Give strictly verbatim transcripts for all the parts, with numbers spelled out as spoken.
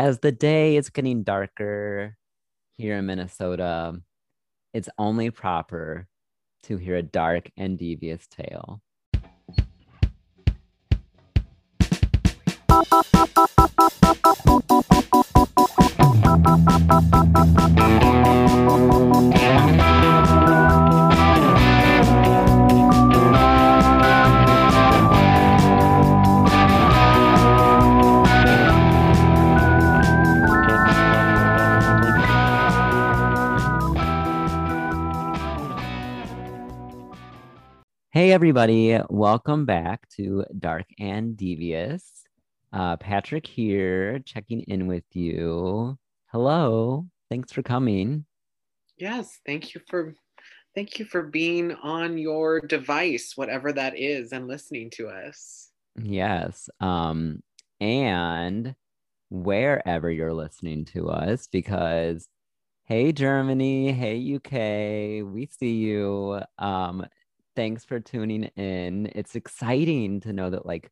as the day is getting darker here in Minnesota, it's only proper to hear a dark and devious tale. Hey everybody, welcome back to Dark and Devious. Uh, Patrick here, checking in with you. Hello, thanks for coming. Yes, thank you for thank you for being on your device, whatever that is, and listening to us. Yes, um, and wherever you're listening to us, because hey Germany, hey U K, we see you. Um, Thanks for tuning in. It's exciting to know that like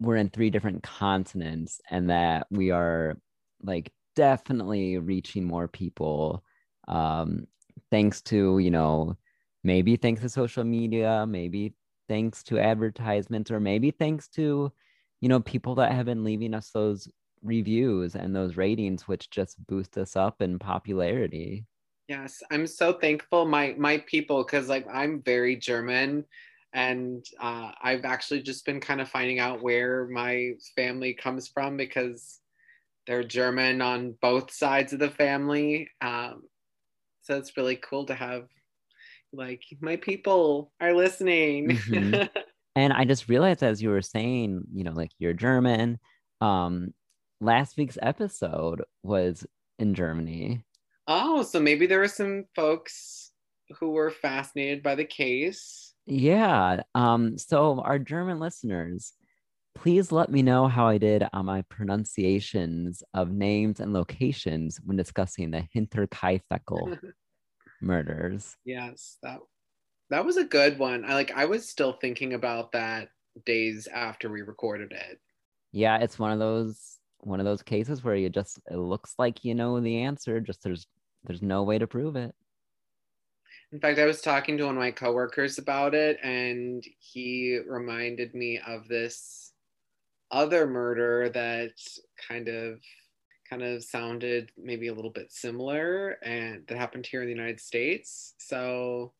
we're in three different continents and that we are like definitely reaching more people. Um, thanks to, you know, maybe thanks to social media, maybe thanks to advertisements, or maybe thanks to, you know, people that have been leaving us those reviews and those ratings, which just boost us up in popularity. Yes, I'm so thankful my my people, because like I'm very German, and uh, I've actually just been kind of finding out where my family comes from, because they're German on both sides of the family. Um, so it's really cool to have like my people are listening. Mm-hmm. And I just realized as you were saying, you know, like you're German. Um, last week's episode was in Germany. Oh, so maybe there were some folks who were fascinated by the case. Yeah. Um, so our German listeners, please let me know how I did on my pronunciations of names and locations when discussing the Hinterkaifeck murders. Yes, that that was a good one. I like I was still thinking about that days after we recorded it. Yeah, it's one of those one of those cases where you just it looks like you know the answer, just there's There's no way to prove it. In fact, I was talking to one of my coworkers about it, and he reminded me of this other murder that kind of kind of sounded maybe a little bit similar, and that happened here in the United States. So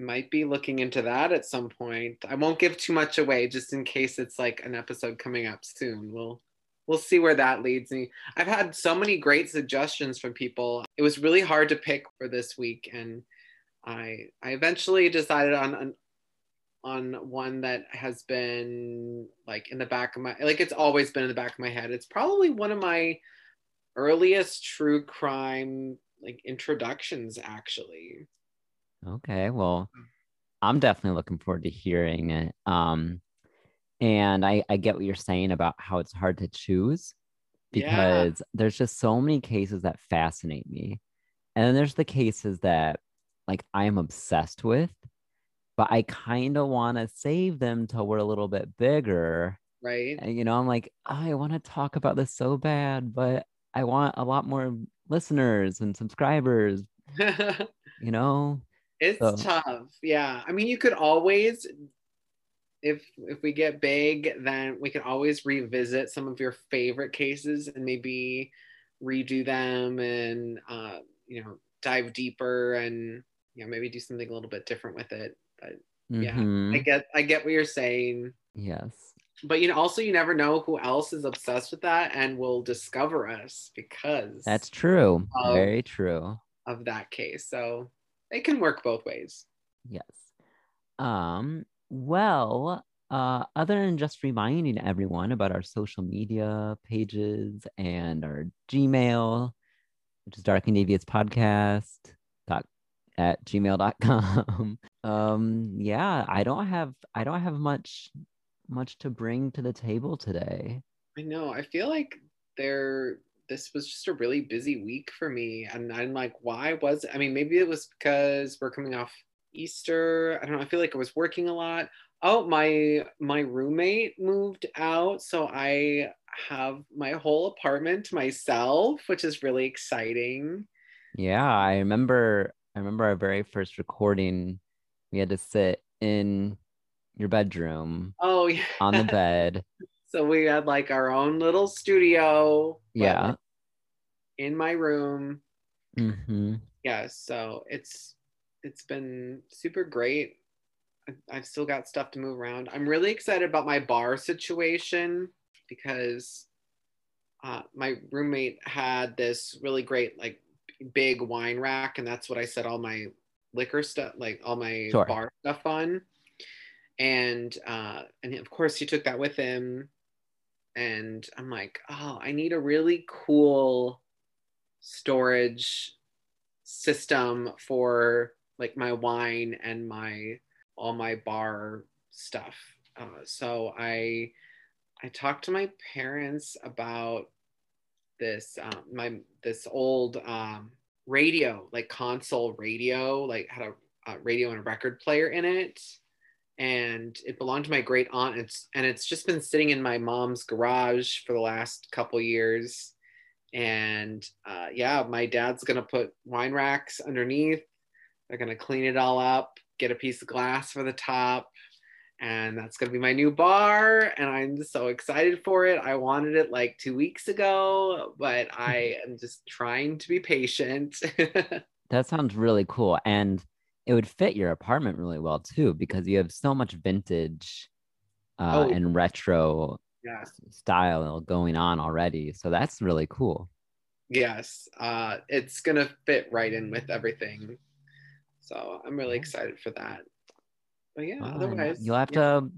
I might be looking into that at some point. I won't give too much away, just in case it's like an episode coming up soon. We'll We'll see where that leads me. I've had so many great suggestions from people. It was really hard to pick for this week, and I I eventually decided on on, on one that has been like in the back of my like it's always been in the back of my head. It's probably one of my earliest true crime like introductions, actually. Okay, well, I'm definitely looking forward to hearing it. Um And I, I get what you're saying about how it's hard to choose, because yeah. There's just so many cases that fascinate me. And then there's the cases that like I am obsessed with, but I kind of want to save them till we're a little bit bigger. Right. And, you know, I'm like, oh, I want to talk about this so bad, but I want a lot more listeners and subscribers, you know? It's so tough. Yeah. I mean, you could always... If if we get big, then we can always revisit some of your favorite cases and maybe redo them and, uh, you know, dive deeper and, you know, maybe do something a little bit different with it. But yeah, mm-hmm. I get, I get what you're saying. Yes. But, you know, also you never know who else is obsessed with that and will discover us because. That's true. Of, Very true. Of that case. So it can work both ways. Yes. Um. Well, uh, other than just reminding everyone about our social media pages and our Gmail, which is dark and devious podcast dot at gmail dot com. um, yeah, I don't have I don't have much much to bring to the table today. I know. I feel like there this was just a really busy week for me, and I'm like, why was it? I mean, maybe it was because we're coming off Easter. I don't know, I feel like I was working a lot. Oh, my my roommate moved out, so I have my whole apartment to myself, which is really exciting. Yeah, I remember I remember our very first recording, we had to sit in your bedroom. Oh, yeah. On the bed. So we had like our own little studio. Yeah. In my room. Mm-hmm. Yeah, so it's it's been super great. I've still got stuff to move around. I'm really excited about my bar situation because uh, my roommate had this really great, like, big wine rack, and that's what I set all my liquor stuff, like all my sure. bar stuff on. And uh, and of course he took that with him. And I'm like, oh, I need a really cool storage system for like my wine and my all my bar stuff. Uh, so I I talked to my parents about this um, my this old um, radio, like console radio, like had a, a radio and a record player in it, and it belonged to my great aunt. It's and it's just been sitting in my mom's garage for the last couple years, and uh, yeah, my dad's gonna put wine racks underneath. They're gonna clean it all up, get a piece of glass for the top, and that's gonna be my new bar, and I'm so excited for it. I wanted it like two weeks ago, but I am just trying to be patient. That sounds really cool, and it would fit your apartment really well too, because you have so much vintage uh, oh, and retro yes. style going on already, so that's really cool. Yes, uh, it's gonna fit right in with everything. So I'm really excited for that. But yeah, well, otherwise you'll have yeah. to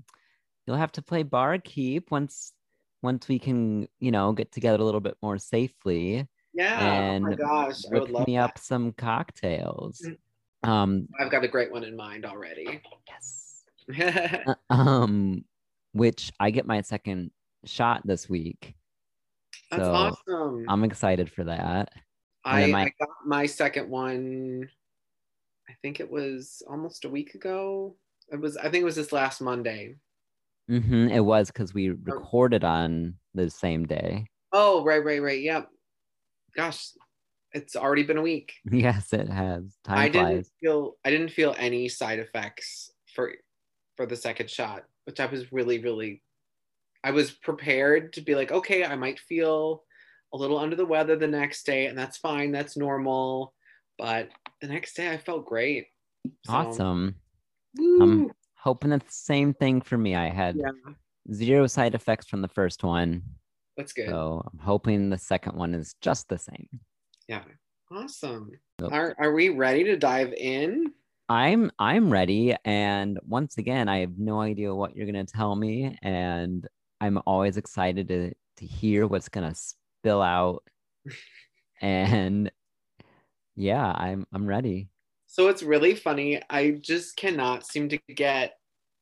you'll have to play barkeep once once we can, you know, get together a little bit more safely. Yeah. And oh my gosh, I would love me that. Up some cocktails. Mm-hmm. Um, I've got a great one in mind already. Yes. um, which I get my second shot this week. That's so awesome. I'm excited for that. I, my- I got my second one. I think it was almost a week ago. It was, I think it was this last Monday. Mm-hmm. It was because we recorded on the same day. Oh, right, right, right. Yep. Gosh, it's already been a week. Yes, it has. Time I flies. didn't feel I didn't feel any side effects for for the second shot, which I was really, really I was prepared to be like, okay, I might feel a little under the weather the next day, and that's fine, that's normal. But the next day I felt great. So. Awesome. Woo. I'm hoping that's the same thing for me. I had yeah. zero side effects from the first one. That's good. So I'm hoping the second one is just the same. Yeah. Awesome. Oops. Are are we ready to dive in? I'm I'm ready. And once again, I have no idea what you're gonna tell me. And I'm always excited to to hear what's gonna spill out. and Yeah, I'm I'm ready. So it's really funny. I just cannot seem to get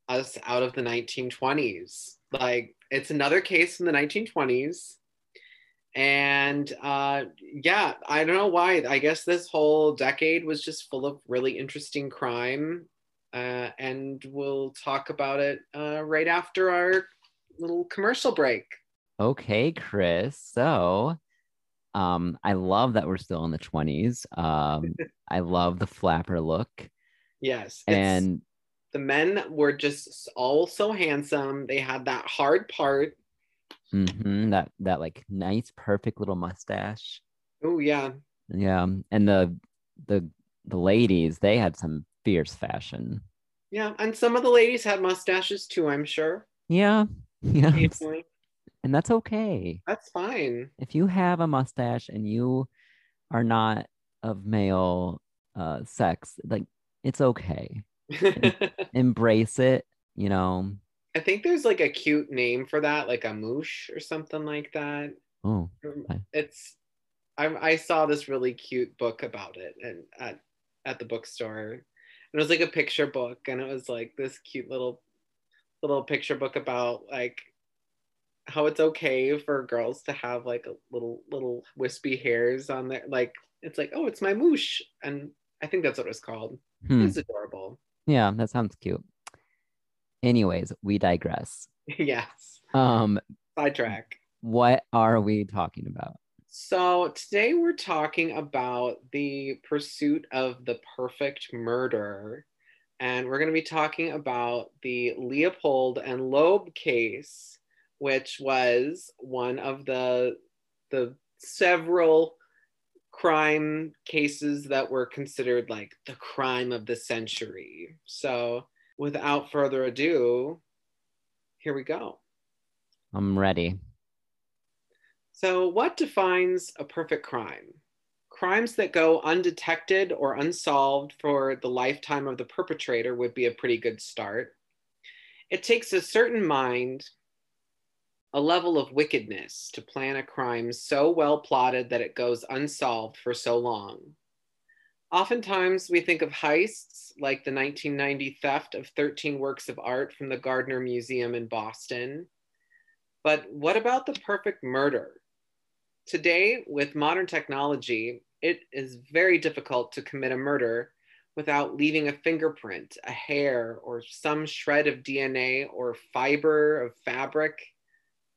us out of the nineteen twenties. Like, it's another case from the nineteen twenties. And uh, yeah, I don't know why. I guess this whole decade was just full of really interesting crime. Uh, and we'll talk about it uh, right after our little commercial break. Okay, Chris. So... Um, I love that we're still in the twenties. Um, I love the flapper look. Yes. And the men were just all so handsome. They had that hard part. Mm-hmm, that, that like nice, perfect little mustache. Oh, yeah. Yeah. And the, the, the ladies, they had some fierce fashion. Yeah. And some of the ladies had mustaches too, I'm sure. Yeah. Yeah. Definitely. And that's okay. That's fine. If you have a mustache and you are not of male uh, sex, like, it's okay. Embrace it, you know. I think there's like a cute name for that, like a moosh or something like that. Oh, okay. It's. I I saw this really cute book about it, and at at the bookstore, and it was like a picture book, and it was like this cute little little picture book about like. How it's okay for girls to have like a little little wispy hairs on their, like, it's like, oh, it's my moosh, and I think that's what it's called. Hmm. It's adorable. Yeah, that sounds cute. Anyways, we digress. Yes. Um, sidetrack. what are we talking about? So today we're talking about the pursuit of the perfect murder. And we're going to be talking about the Leopold and Loeb case, which was one of the, the several crime cases that were considered like the crime of the century. So without further ado, here we go. I'm ready. So what defines a perfect crime? Crimes that go undetected or unsolved for the lifetime of the perpetrator would be a pretty good start. It takes a certain mind, a level of wickedness to plan a crime so well plotted that it goes unsolved for so long. Oftentimes we think of heists like the nineteen ninety theft of thirteen works of art from the Gardner Museum in Boston. But what about the perfect murder? Today, with modern technology, it is very difficult to commit a murder without leaving a fingerprint, a hair, or some shred of D N A or fiber of fabric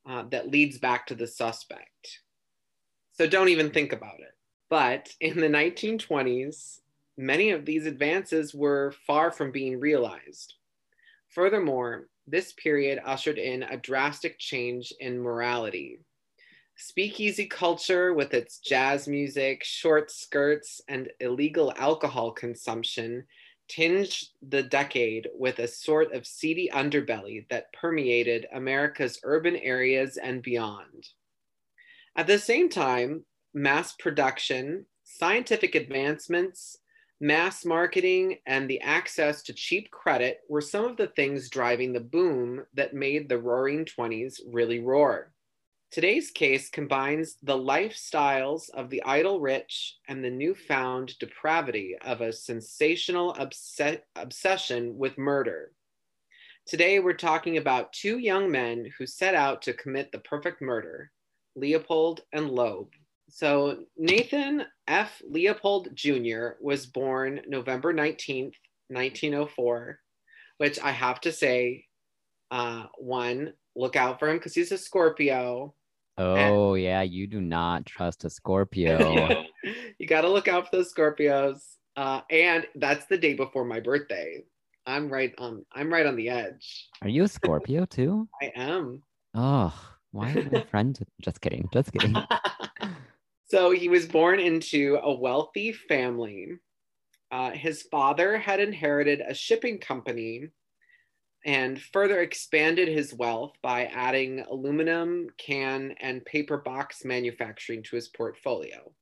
uh, that leads back to the suspect. So don't even think about it. But in the nineteen twenties, many of these advances were far from being realized. Furthermore, this period ushered in a drastic change in morality. Speakeasy culture with its jazz music, short skirts, and illegal alcohol consumption tinged the decade with a sort of seedy underbelly that permeated America's urban areas and beyond. At the same time, mass production, scientific advancements, mass marketing, and the access to cheap credit were some of the things driving the boom that made the roaring twenties really roar. Today's case combines the lifestyles of the idle rich and the newfound depravity of a sensational obs- obsession with murder. Today, we're talking about two young men who set out to commit the perfect murder, Leopold and Loeb. So Nathan F. Leopold Junior was born November nineteenth, nineteen oh four, which I have to say, uh, one, look out for him because he's a Scorpio. Oh, and yeah, you do not trust a Scorpio. You got to look out for those Scorpios. Uh, and that's the day before my birthday. I'm right on. I'm right on the edge. Are you a Scorpio too? I am. Oh, why are my friends? Just kidding. Just kidding. So he was born into a wealthy family. Uh, his father had inherited a shipping company and further expanded his wealth by adding aluminum, can, and paper box manufacturing to his portfolio.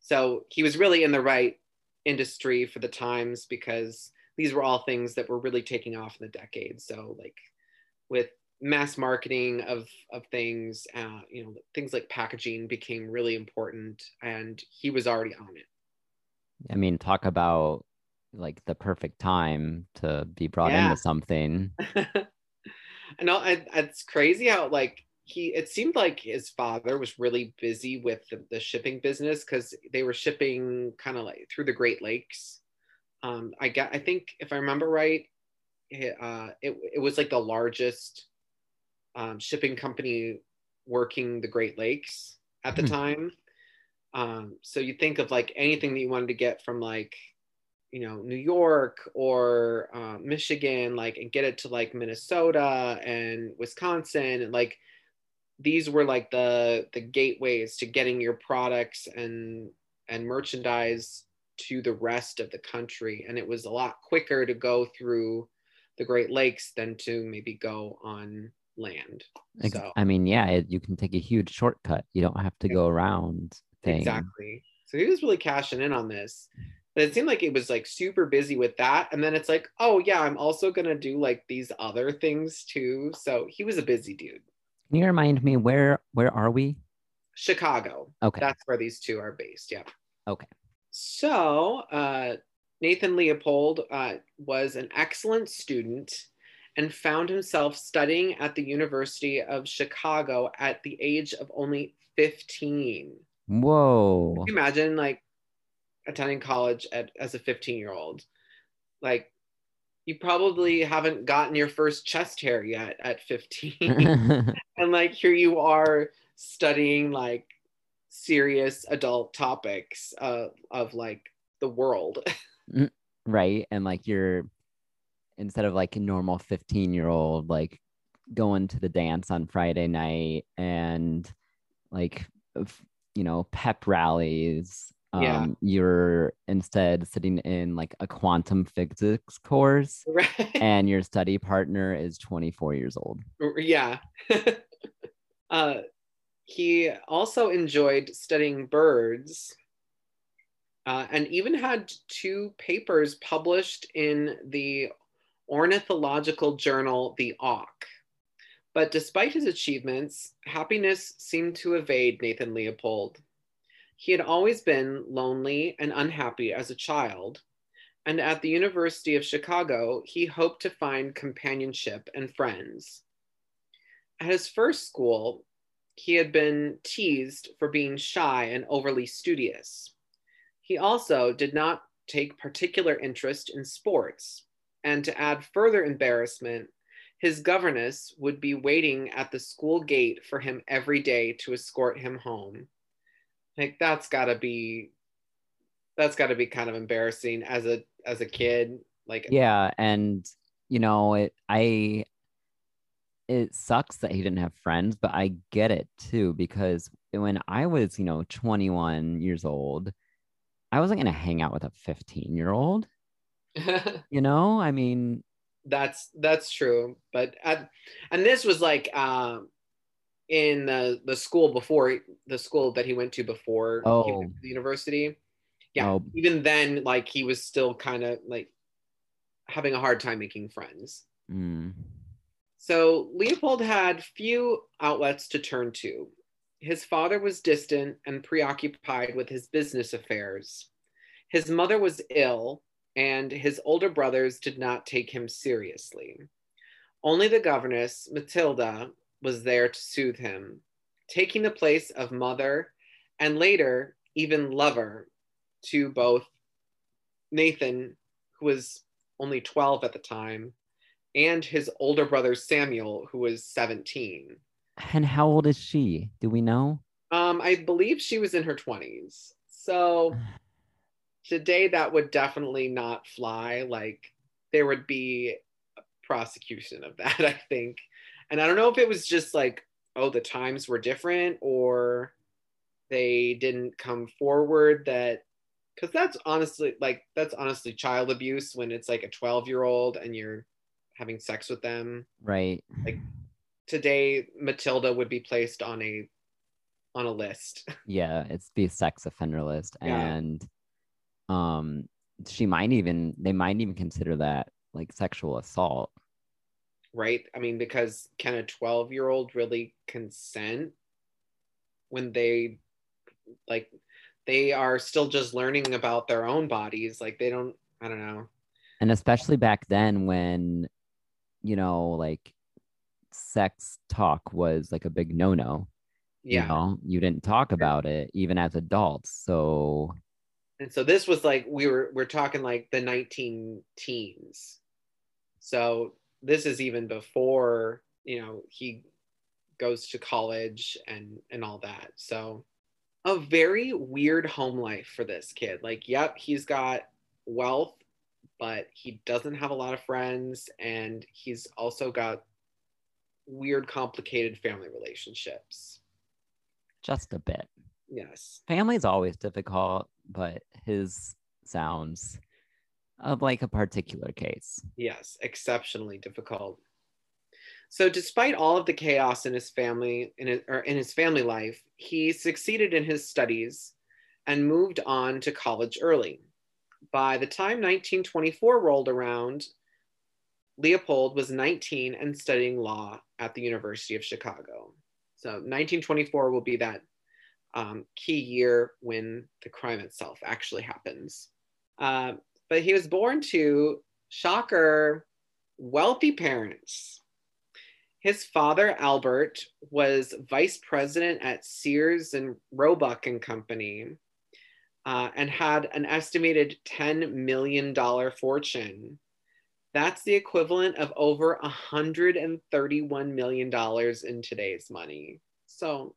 So he was really in the right industry for the times because these were all things that were really taking off in the decade. So like with mass marketing of, of things, uh, you know, things like packaging became really important and he was already on it. I mean, talk about like the perfect time to be brought yeah. into something. I know I, it's crazy how like he, it seemed like his father was really busy with the, the shipping business because they were shipping kind of like through the Great Lakes. Um, I got, I think if I remember right, it, uh, it, it was like the largest um, shipping company working the Great Lakes at the time. Um, so you think of like anything that you wanted to get from like, you know, New York or uh, Michigan, like, and get it to like Minnesota and Wisconsin. And like, these were like the, the gateways to getting your products and, and merchandise to the rest of the country. And it was a lot quicker to go through the Great Lakes than to maybe go on land. So, I mean, yeah, it, you can take a huge shortcut. You don't have to go around. Thing. Exactly. So he was really cashing in on this. But it seemed like it was like super busy with that. And then it's like, oh yeah, I'm also going to do like these other things too. So he was a busy dude. Can you remind me where, where are we? Chicago. Okay. That's where these two are based. Yeah. Okay. So uh, Nathan Leopold uh, was an excellent student and found himself studying at the University of Chicago at the age of only fifteen. Whoa. Can you imagine like attending college at, as a fifteen year old, like you probably haven't gotten your first chest hair yet at fifteen and like here you are studying like serious adult topics uh, of like the world. Right. And like you're, instead of like a normal fifteen year old, like going to the dance on Friday night and like, you know, pep rallies, um, yeah. you're instead sitting in like a quantum physics course, right. and your study partner is twenty-four years old. Yeah. uh, he also enjoyed studying birds, uh, and even had two papers published in the ornithological journal, The Auk. But despite his achievements, happiness seemed to evade Nathan Leopold. He had always been lonely and unhappy as a child, and at the University of Chicago, he hoped to find companionship and friends. At his first school, he had been teased for being shy and overly studious. He also did not take particular interest in sports, and to add further embarrassment, his governess would be waiting at the school gate for him every day to escort him home. Like, that's gotta be, that's gotta be kind of embarrassing as a, as a kid. Like, yeah. And you know, it, I, it sucks that he didn't have friends, but I get it too, because when I was, you know, twenty-one years old, I wasn't going to hang out with a fifteen year old, you know, I mean, that's, that's true. But, I, and this was like, um, uh, in the, the school before the school that he went to before oh. he went to the university. Yeah. Oh. Even then, like he was still kind of like having a hard time making friends. Mm. So Leopold had few outlets to turn to. His father was distant and preoccupied with his business affairs. His mother was ill, and his older brothers did not take him seriously. Only the governess, Matilda, was there to soothe him, taking the place of mother and later even lover to both Nathan, who was only twelve at the time, and his older brother, Samuel, who was seventeen. And how old is she? Do we know? Um, I believe she was in her twenties. So today that would definitely not fly. Like there would be a prosecution of that, I think. And I don't know if it was just like, oh, the times were different or they didn't come forward that, because that's honestly like, that's honestly child abuse when it's like a twelve year old and you're having sex with them. Right. Like today, Matilda would be placed on a on a list. Yeah, it's the sex offender list. Yeah. And um she might even they might even consider that like sexual assault. Right? I mean, because can a twelve year old really consent when they like they are still just learning about their own bodies? Like they don't I don't know. And especially back then when you know, like sex talk was like a big no-no. Yeah. You know, you didn't talk about it even as adults. So and so this was like we were we're talking like the nineteen teens. So this is even before, you know, he goes to college and and all that. So a very weird home life for this kid. Like, yep, he's got wealth, but he doesn't have a lot of friends, and he's also got weird, complicated family relationships. Just a bit. Yes. Family's always difficult, but his sounds of like a particular case. Yes, exceptionally difficult. So despite all of the chaos in his family, in his, or in his family life, he succeeded in his studies and moved on to college early. By the time nineteen twenty-four rolled around, Leopold was nineteen and studying law at the University of Chicago. So nineteen twenty-four will be that um, key year when the crime itself actually happens. Uh, but he was born to, shocker, wealthy parents. His father, Albert, was vice president at Sears and Roebuck and Company, Uh, and had an estimated ten million dollars fortune. That's the equivalent of over one hundred thirty-one million dollars in today's money. So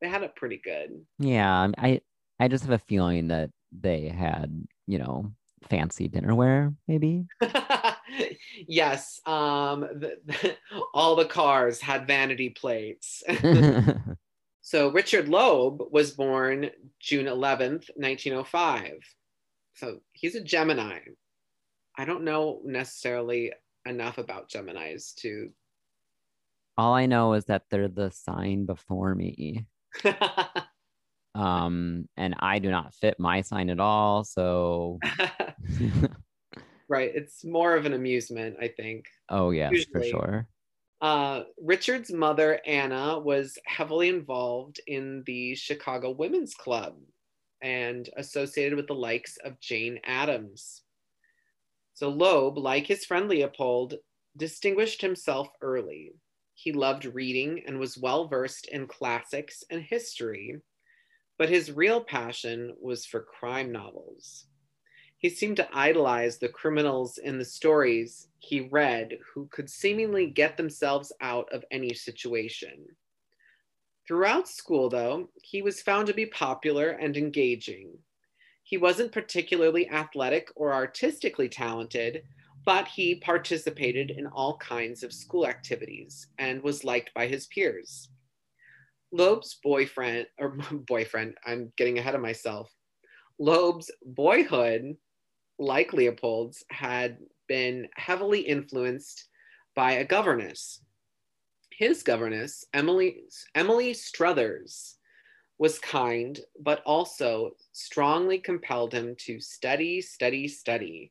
they had it pretty good. Yeah, I I just have a feeling that they had, you know, fancy dinnerware, maybe. Yes, um, the, the, all the cars had vanity plates. So Richard Loeb was born June eleventh, nineteen oh five. So he's a Gemini. I don't know necessarily enough about Geminis to... All I know is that they're the sign before me. um, and I do not fit my sign at all, so... Right, it's more of an amusement, I think. Oh, yeah, for sure. Uh, Richard's mother, Anna, was heavily involved in the Chicago Women's Club and associated with the likes of Jane Addams. So Loeb, like his friend Leopold, distinguished himself early. He loved reading and was well-versed in classics and history, but his real passion was for crime novels. He seemed to idolize the criminals in the stories he read who could seemingly get themselves out of any situation. Throughout school, though, he was found to be popular and engaging. He wasn't particularly athletic or artistically talented, but he participated in all kinds of school activities and was liked by his peers. Loeb's boyfriend, or boyfriend, I'm getting ahead of myself. Loeb's boyhood, like Leopold's, had been heavily influenced by a governess. His governess, Emily, Emily Struthers, was kind, but also strongly compelled him to study, study, study.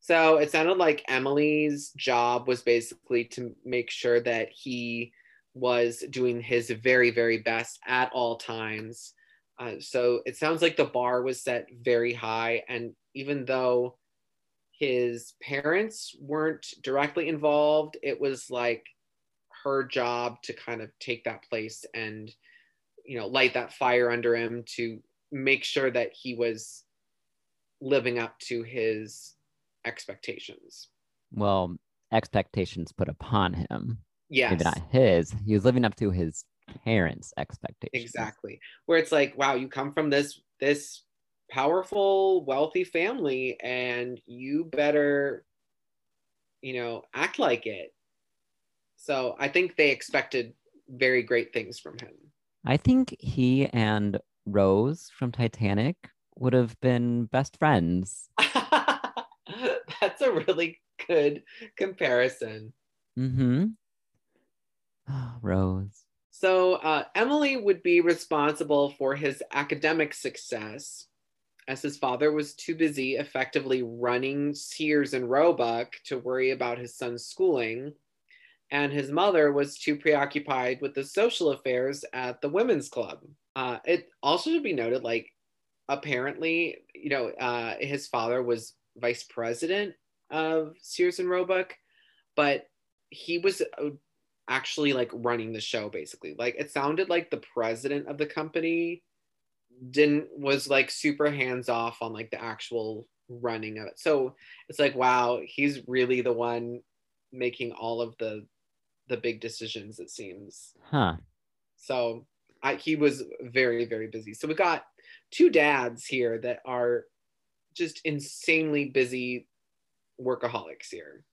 So it sounded like Emily's job was basically to make sure that he was doing his very, very best at all times. Uh, so it sounds like the bar was set very high. And even though his parents weren't directly involved, it was like her job to kind of take that place and, you know, light that fire under him to make sure that he was living up to his expectations. Well, expectations put upon him. Yes. Maybe not his. He was living up to his parents' expectations. Exactly. Where it's like, wow, you come from this this powerful, wealthy family and you better, you know, act like it. So I think they expected very great things from him. I think he and Rose from Titanic would have been best friends. That's a really good comparison. Mm-hmm. Oh, Rose. So uh, Emily would be responsible for his academic success, as his father was too busy effectively running Sears and Roebuck to worry about his son's schooling, and his mother was too preoccupied with the social affairs at the women's club. Uh, it also should be noted, like, apparently, you know, uh, his father was vice president of Sears and Roebuck, but he was uh, actually like running the show basically. Like it sounded like the president of the company didn't was like super hands off on like the actual running of it. So it's like, wow, he's really the one making all of the the big decisions, it seems. Huh. So I, he was very, very busy. So we got two dads here that are just insanely busy workaholics here.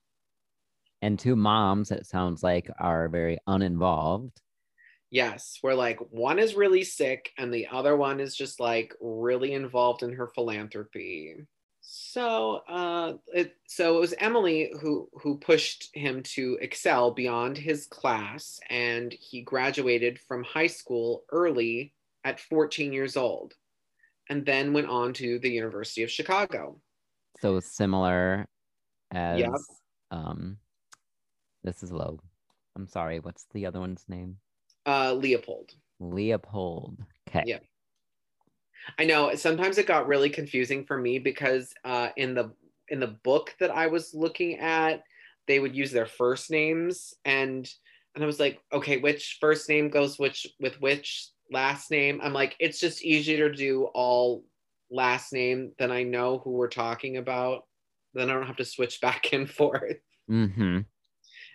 And two moms, it sounds like, are very uninvolved. Yes, we're like, one is really sick and the other one is just like really involved in her philanthropy. So uh, it, so it was Emily who, who pushed him to excel beyond his class, and he graduated from high school early at fourteen years old, and then went on to the University of Chicago. So similar as... Yep. Um, this is Loeb. I'm sorry, what's the other one's name? Uh, Leopold. Leopold. Okay. Yeah. I know, sometimes it got really confusing for me because uh, in the in the book that I was looking at, they would use their first names, and and I was like, okay, which first name goes which with which last name? I'm like, it's just easier to do all last name, then I know who we're talking about. Then I don't have to switch back and forth. Mm-hmm.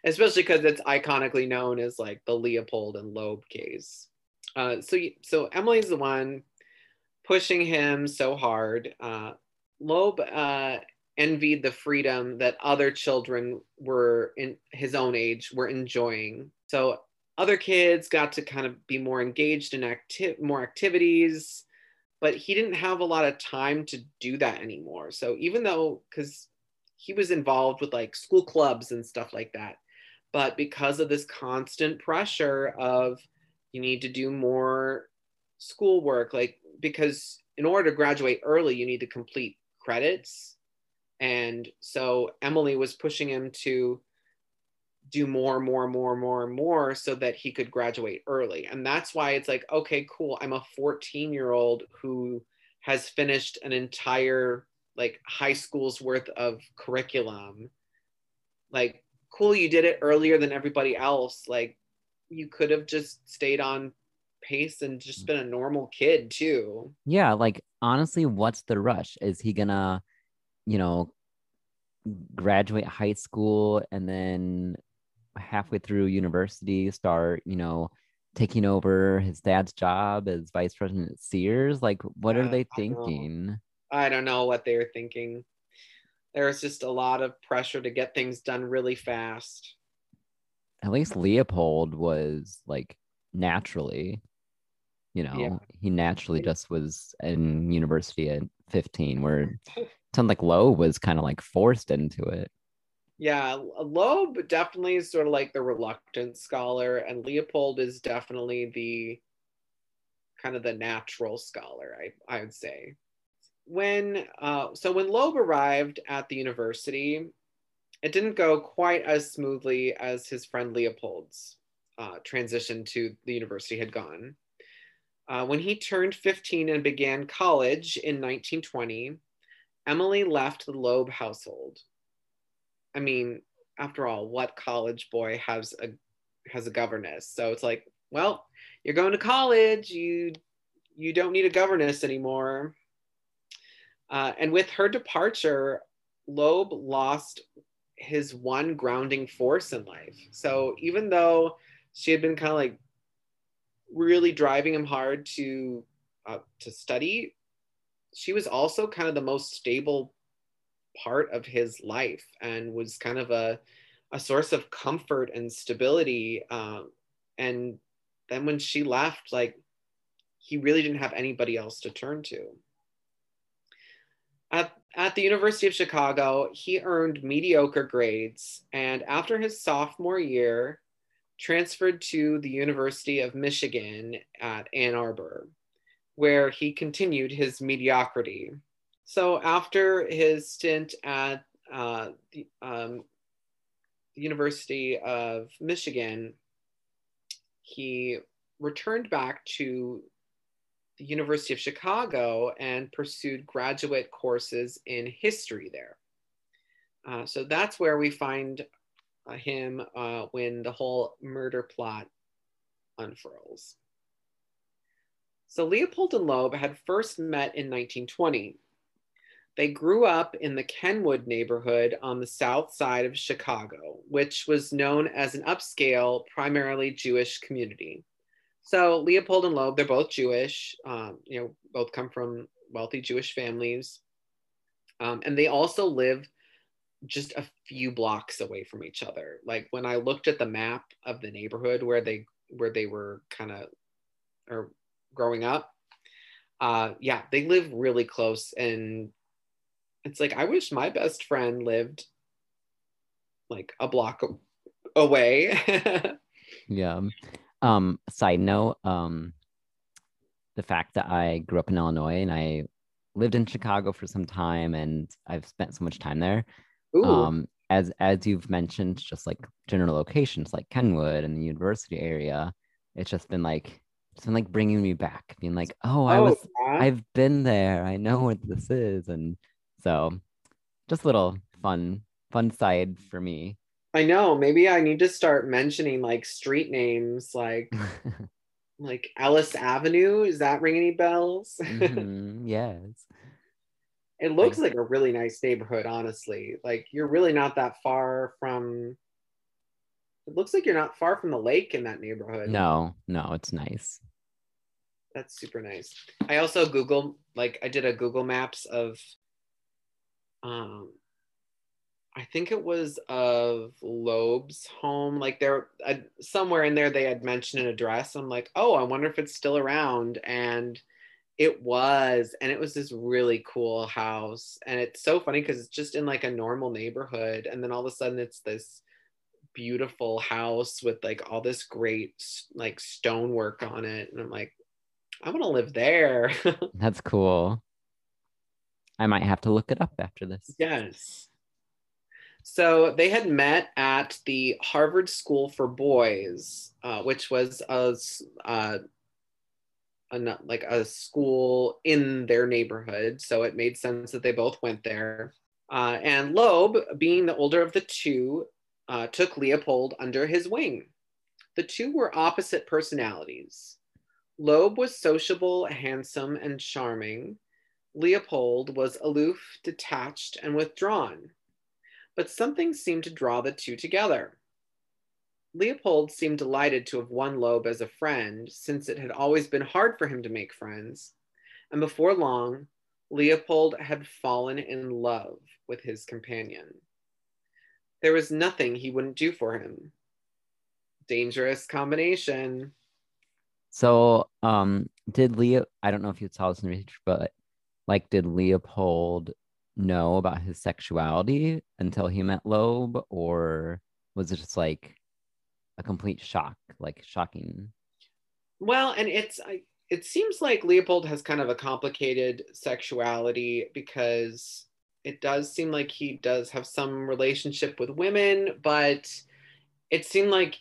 Especially because it's iconically known as like the Leopold and Loeb case. Uh, so, so Emily's the one pushing him so hard. Uh, Loeb uh, envied the freedom that other children were in his own age were enjoying. So other kids got to kind of be more engaged in active, more activities, but he didn't have a lot of time to do that anymore. So even though, because he was involved with like school clubs and stuff like that, but because of this constant pressure of you need to do more schoolwork, like because in order to graduate early, you need to complete credits. And so Emily was pushing him to do more, more, more, more, more so that he could graduate early. And that's why it's like, okay, cool. I'm a fourteen year old who has finished an entire like high school's worth of curriculum. Like, cool, you did it earlier than everybody else. Like, you could have just stayed on pace and just been a normal kid too. Yeah, like honestly, what's the rush? Is he gonna, you know, graduate high school and then halfway through university start, you know, taking over his dad's job as vice president at Sears? Like, what yeah, are they thinking? I don't know, I don't know what they were thinking. There was just a lot of pressure to get things done really fast. At least Leopold was like naturally, you know, yeah. he naturally just was in university at fifteen, where it sounded like Loeb was kind of like forced into it. Yeah, Loeb definitely is sort of like the reluctant scholar, and Leopold is definitely the kind of the natural scholar, I, I would say. When, uh, so when Loeb arrived at the university, it didn't go quite as smoothly as his friend Leopold's uh, transition to the university had gone. Uh, when he turned fifteen and began college in nineteen twenty, Emily left the Loeb household. I mean, after all, what college boy has a has a governess? So it's like, well, you're going to college, you you don't need a governess anymore. Uh, and with her departure, Loeb lost his one grounding force in life. So even though she had been kind of like really driving him hard to uh, to study, she was also kind of the most stable part of his life and was kind of a a source of comfort and stability. Um, and then when she left, like he really didn't have anybody else to turn to. At, at the University of Chicago, he earned mediocre grades, and after his sophomore year, transferred to the University of Michigan at Ann Arbor, where he continued his mediocrity. So after his stint at uh, the um, University of Michigan, he returned back to the University of Chicago and pursued graduate courses in history there. Uh, so that's where we find uh, him uh, when the whole murder plot unfurls. So Leopold and Loeb had first met in nineteen twenty. They grew up in the Kenwood neighborhood on the south side of Chicago, which was known as an upscale, primarily Jewish community. So Leopold and Loeb, they're both Jewish, um, you know, both come from wealthy Jewish families. Um, and they also live just a few blocks away from each other. Like when I looked at the map of the neighborhood where they where they were kind of or growing up, uh, yeah, they live really close. And it's like, I wish my best friend lived like a block away. Yeah. Um, side note, um, the fact that I grew up in Illinois and I lived in Chicago for some time and I've spent so much time there. Ooh. Um, as, as you've mentioned, just like general locations like Kenwood and the university area, it's just been like, it's been like bringing me back being like, Oh, I oh, was, yeah. I've been there. I know what this is. And so just a little fun, fun side for me. I know, maybe I need to start mentioning like street names, like like Ellis Avenue. Does that ring any bells? Mm-hmm. Yes. It looks like, like a really nice neighborhood, honestly. Like you're really not that far from, it looks like you're not far from the lake in that neighborhood. No, no, it's nice. That's super nice. I also Google, like I did a Google Maps of, um, I think it was of Loeb's home. Like there, uh, somewhere in there they had mentioned an address. I'm like, oh, I wonder if it's still around. And it was, and it was this really cool house. And it's so funny because it's just in like a normal neighborhood. And then all of a sudden it's this beautiful house with like all this great like stonework on it. And I'm like, I want to live there. That's cool. I might have to look it up after this. Yes. So they had met at the Harvard School for Boys, uh, which was a, uh, a, like a school in their neighborhood. So it made sense that they both went there. Uh, and Loeb, being the older of the two, uh, took Leopold under his wing. The two were opposite personalities. Loeb was sociable, handsome, and charming. Leopold was aloof, detached, and withdrawn. But something seemed to draw the two together. Leopold seemed delighted to have won Loeb as a friend, since it had always been hard for him to make friends. And before long, Leopold had fallen in love with his companion. There was nothing he wouldn't do for him. Dangerous combination. So, um, did Leo, I don't know if you saw this in research, but like, did Leopold know about his sexuality until he met Loeb, or was it just like a complete shock, like shocking? Well, and it's, I, it seems like Leopold has kind of a complicated sexuality, because it does seem like he does have some relationship with women, but it seemed like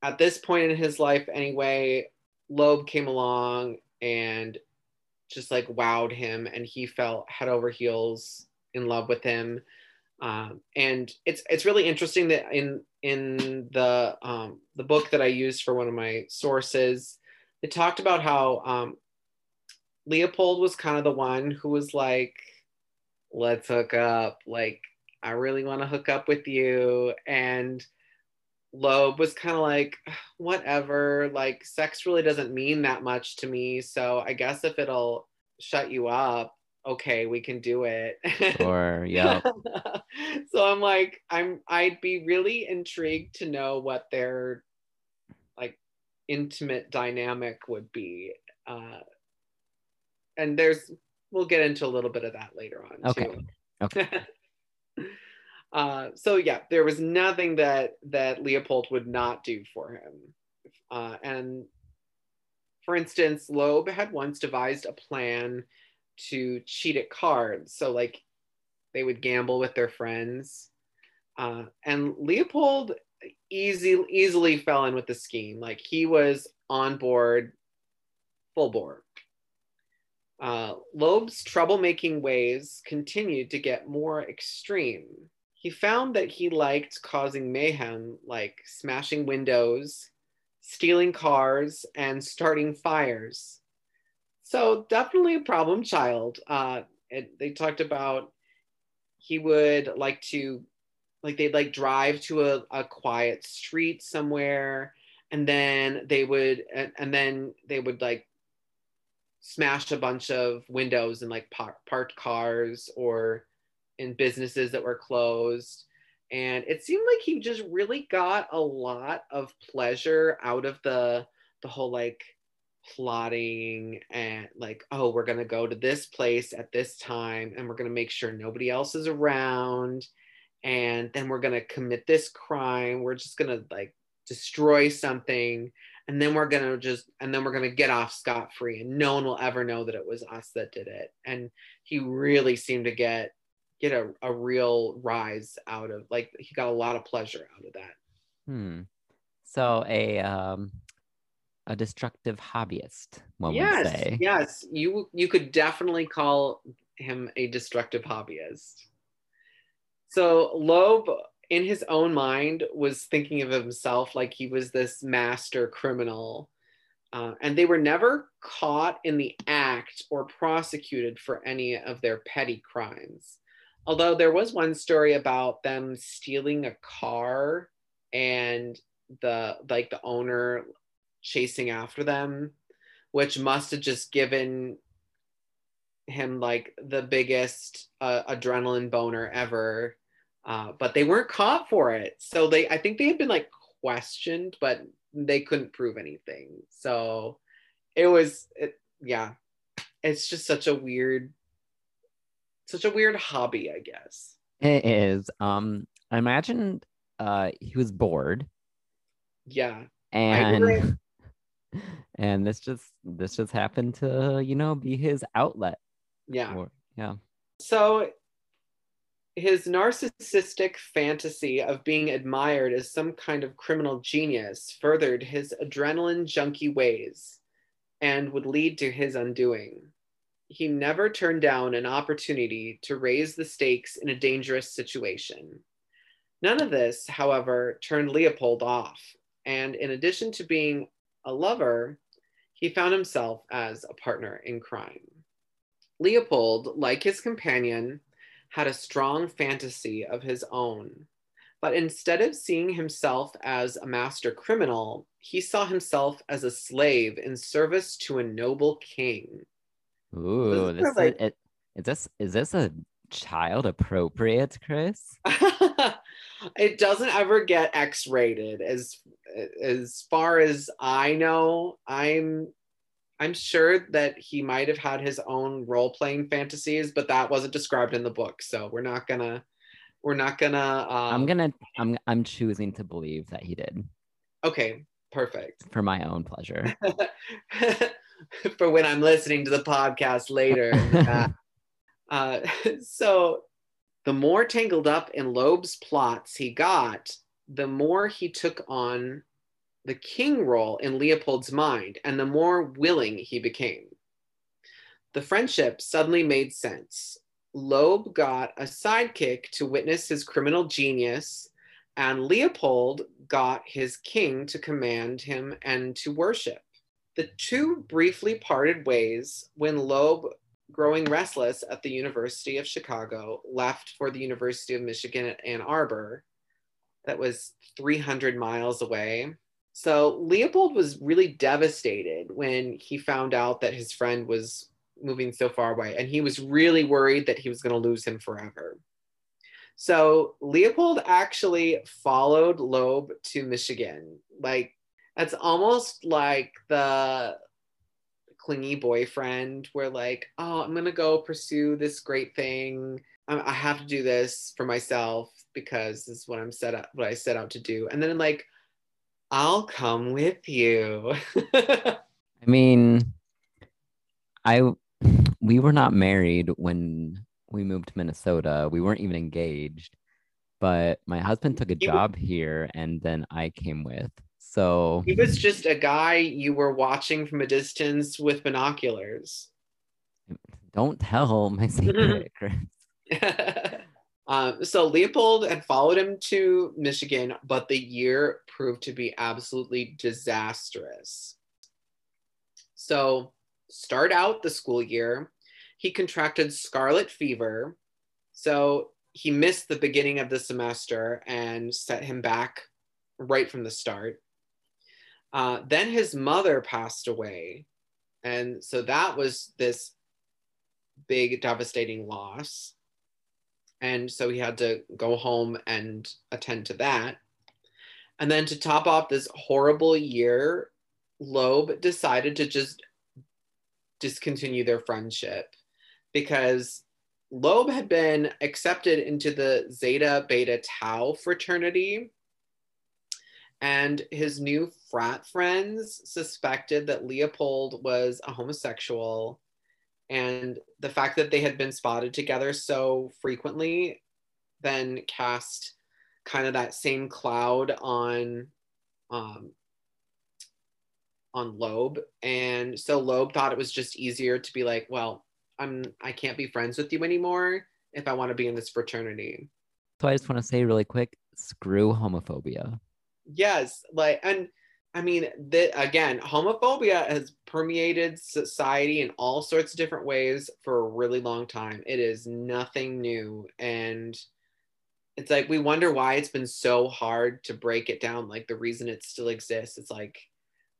at this point in his life anyway, Loeb came along and just like wowed him, and he fell head over heels in love with him. Um, and it's it's really interesting that in in the um, the book that I used for one of my sources, it talked about how um, Leopold was kind of the one who was like, "Let's hook up. Like, I really want to hook up with you," and Loeb was kind of like, whatever, like sex really doesn't mean that much to me, so I guess if it'll shut you up, okay, we can do it. Or yeah. So I'm like, I'm I'd be really intrigued to know what their like intimate dynamic would be, uh and there's we'll get into a little bit of that later on okay too. okay Uh, so yeah, there was nothing that that Leopold would not do for him. Uh, and for instance, Loeb had once devised a plan to cheat at cards. So like they would gamble with their friends. Uh, and Leopold easy, easily fell in with the scheme. Like he was on board, full board. Uh, Loeb's troublemaking ways continued to get more extreme. He found that he liked causing mayhem, like smashing windows, stealing cars, and starting fires. So definitely a problem child. Uh, it, they talked about he would like to, like they'd like drive to a, a quiet street somewhere, and then they would, and, and then they would like smash a bunch of windows and like par- parked cars or in businesses that were closed. And it seemed like he just really got a lot of pleasure out of the the whole like plotting and like, oh, we're gonna go to this place at this time and we're gonna make sure nobody else is around, and then we're gonna commit this crime, we're just gonna like destroy something, and then we're gonna just and then we're gonna get off scot-free and no one will ever know that it was us that did it. And he really seemed to get get a, a real rise out of, like, he got a lot of pleasure out of that. Hmm. So a um, a destructive hobbyist, one yes, would say. Yes, you you could definitely call him a destructive hobbyist. So Loeb, in his own mind, was thinking of himself like he was this master criminal. Uh, and they were never caught in the act or prosecuted for any of their petty crimes. Although there was one story about them stealing a car and the like the owner chasing after them, which must have just given him like the biggest uh, adrenaline boner ever. Uh, but they weren't caught for it. So they, I think they had been like questioned, but they couldn't prove anything. So it was, it, yeah, it's just such a weird, such a weird hobby, I guess. It is. Um, I imagine uh, he was bored. Yeah. And and this just this just happened to, you know, be his outlet. Yeah. Or, yeah. So his narcissistic fantasy of being admired as some kind of criminal genius furthered his adrenaline junkie ways and would lead to his undoing. He never turned down an opportunity to raise the stakes in a dangerous situation. None of this, however, turned Leopold off. And in addition to being a lover, he found himself as a partner in crime. Leopold, like his companion, had a strong fantasy of his own, but instead of seeing himself as a master criminal, he saw himself as a slave in service to a noble king. Ooh, this is, like, it, is this is this a child appropriate, Chris? It doesn't ever get X-rated, as as far as I know. I'm I'm sure that he might have had his own role-playing fantasies, but that wasn't described in the book. So we're not gonna, we're not gonna. Um... I'm gonna. I'm. I'm choosing to believe that he did. Okay, perfect. For my own pleasure. For when I'm listening to the podcast later. uh, uh, so, the more tangled up in Loeb's plots he got, the more he took on the king role in Leopold's mind, and the more willing he became. The friendship suddenly made sense. Loeb got a sidekick to witness his criminal genius, and Leopold got his king to command him and to worship. The two briefly parted ways when Loeb, growing restless at the University of Chicago, left for the University of Michigan at Ann Arbor, that was three hundred miles away. So Leopold was really devastated when he found out that his friend was moving so far away, and he was really worried that he was going to lose him forever. So Leopold actually followed Loeb to Michigan. Like, that's almost like the clingy boyfriend where like, oh, I'm going to go pursue this great thing. I have to do this for myself because this is what I'm set up, what I set out to do. And then like, I'll come with you. I mean, I we were not married when we moved to Minnesota. We weren't even engaged, but my husband took a job here and then I came with. So he was just a guy you were watching from a distance with binoculars. Don't tell my secret, Chris. Um, so Leopold had followed him to Michigan, but the year proved to be absolutely disastrous. So start out the school year, he contracted scarlet fever. So he missed the beginning of the semester and set him back right from the start. Uh, then his mother passed away. And so that was this big devastating loss. And so he had to go home and attend to that. And then to top off this horrible year, Loeb decided to just discontinue their friendship because Loeb had been accepted into the Zeta Beta Tau fraternity. And his new frat friends suspected that Leopold was a homosexual. And the fact that they had been spotted together so frequently then cast kind of that same cloud on um, on Loeb. And so Loeb thought it was just easier to be like, well, I'm, I can't be friends with you anymore if I want to be in this fraternity. So I just want to say really quick, screw homophobia. Yes, like, and I mean, th- again, homophobia has permeated society in all sorts of different ways for a really long time. It is nothing new. And it's like, we wonder why it's been so hard to break it down. Like the reason it still exists. It's like,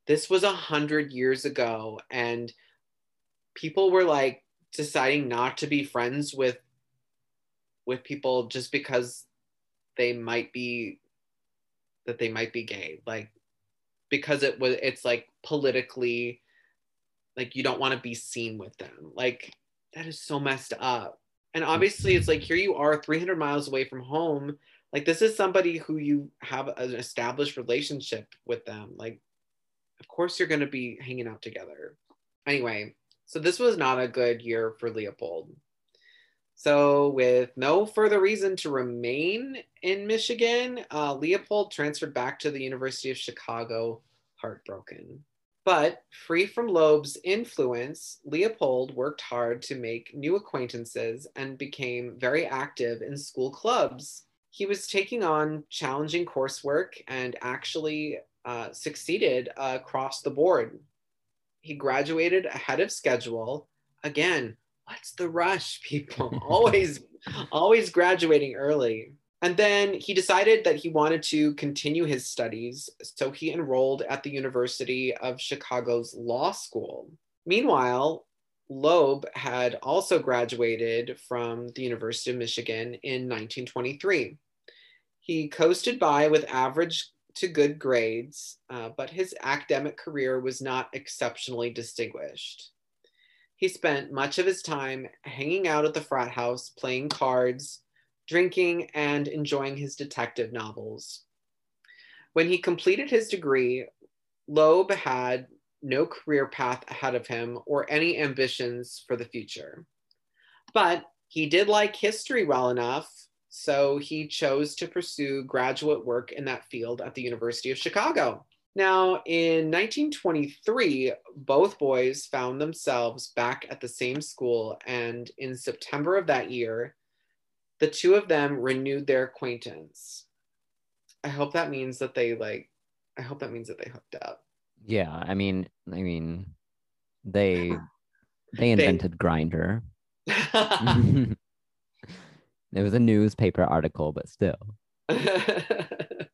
This was a hundred years ago, and people were like deciding not to be friends with with people just because they might be that they might be gay, like because it was it's like politically, like you don't want to be seen with them. Like that is so messed up. And obviously it's like, here you are three hundred miles away from home. Like this is somebody who you have an established relationship with them. Like, of course you're going to be hanging out together. Anyway, so this was not a good year for Leopold. So with no further reason to remain in Michigan, uh, Leopold transferred back to the University of Chicago, heartbroken. But free from Loeb's influence, Leopold worked hard to make new acquaintances and became very active in school clubs. He was taking on challenging coursework and actually uh, succeeded uh, across the board. He graduated ahead of schedule. Again, what's the rush, people? always, always graduating early. And then he decided that he wanted to continue his studies, so he enrolled at the University of Chicago's Law School. Meanwhile, Loeb had also graduated from the University of Michigan in nineteen twenty-three. He coasted by with average to good grades, uh, but his academic career was not exceptionally distinguished. He spent much of his time hanging out at the frat house, playing cards, drinking, and enjoying his detective novels. When he completed his degree, Loeb had no career path ahead of him or any ambitions for the future. But he did like history well enough, so he chose to pursue graduate work in that field at the University of Chicago. Now, in nineteen twenty-three, both boys found themselves back at the same school, and in September of that year, the two of them renewed their acquaintance. I hope that means that they like, I hope that means that they hooked up. Yeah, I mean, I mean, they, they invented they... Grindr. It was a newspaper article, but still. It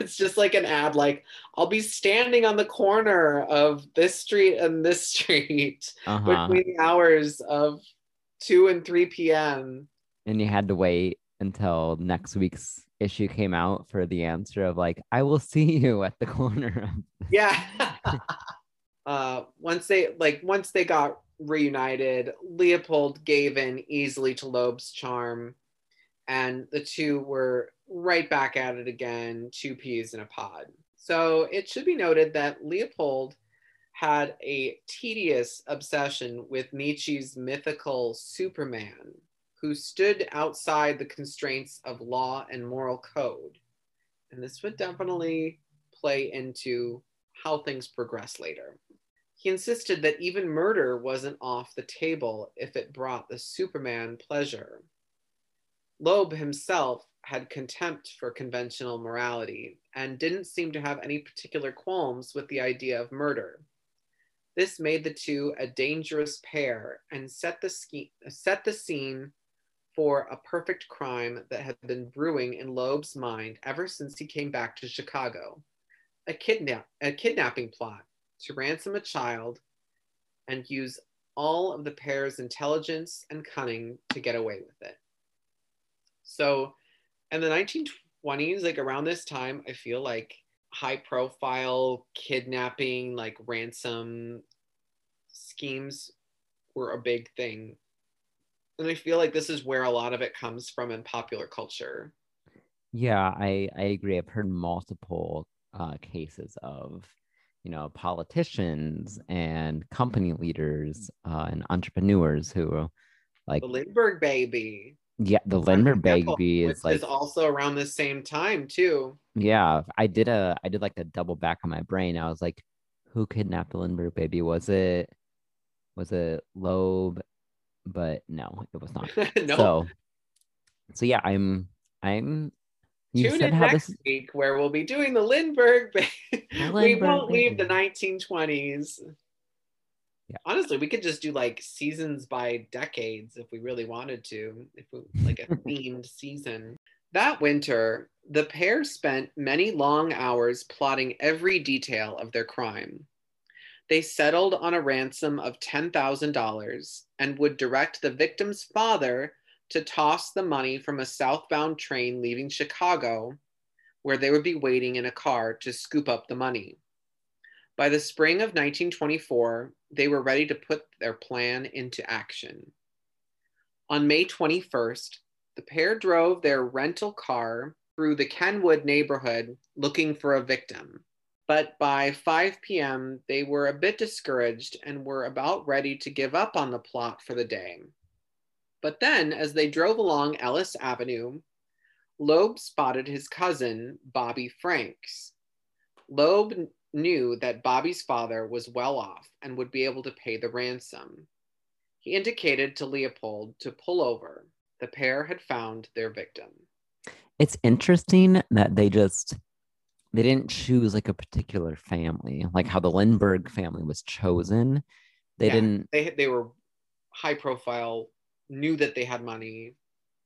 was just like an ad, like, I'll be standing on the corner of this street and this street uh-huh. between the hours of two and three p.m. And you had to wait until next week's issue came out for the answer of like, I will see you at the corner. Yeah. uh, once they like, once they got reunited, Leopold gave in easily to Loeb's charm, and the two were right back at it again, two peas in a pod. So it should be noted that Leopold had a tedious obsession with Nietzsche's mythical Superman, who stood outside the constraints of law and moral code. And this would definitely play into how things progress later. He insisted that even murder wasn't off the table if it brought the Superman pleasure. Loeb himself had contempt for conventional morality and didn't seem to have any particular qualms with the idea of murder. This made the two a dangerous pair and set the, ske- set the scene for a perfect crime that had been brewing in Loeb's mind ever since he came back to Chicago. A, kidna- a kidnapping plot to ransom a child and use all of the pair's intelligence and cunning to get away with it. So in the nineteen twenties, like around this time, I feel like high profile kidnapping, like ransom schemes were a big thing. And I feel like this is where a lot of it comes from in popular culture. Yeah, I, I agree. I've heard multiple uh, cases of, you know, politicians and company leaders uh, and entrepreneurs who like- The Lindbergh baby. Yeah, the Lindbergh baby is like is also around the same time too. Yeah, I did a I did like a double back on my brain. I was like, who kidnapped the Lindbergh baby? Was it was it Loeb? But no, it was not. no. So, so yeah, I'm I'm. You Tune said in how next this... week where we'll be doing the Lindbergh baby. Lindbergh we won't baby. leave the nineteen twenties. Yeah. Honestly, we could just do like seasons by decades if we really wanted to, if we, like a themed season. That winter, the pair spent many long hours plotting every detail of their crime. They settled on a ransom of ten thousand dollars and would direct the victim's father to toss the money from a southbound train leaving Chicago, where they would be waiting in a car to scoop up the money. By the spring of nineteen twenty-four, they were ready to put their plan into action. On May twenty-first, the pair drove their rental car through the Kenwood neighborhood looking for a victim. But by five p m, they were a bit discouraged and were about ready to give up on the plot for the day. But then, as they drove along Ellis Avenue, Loeb spotted his cousin, Bobby Franks. Loeb knew that Bobby's father was well off and would be able to pay the ransom. He indicated to Leopold to pull over. The pair had found their victim. It's interesting that they just, they didn't choose like a particular family, like how the Lindbergh family was chosen. They yeah, didn't. They, they were high profile, knew that they had money.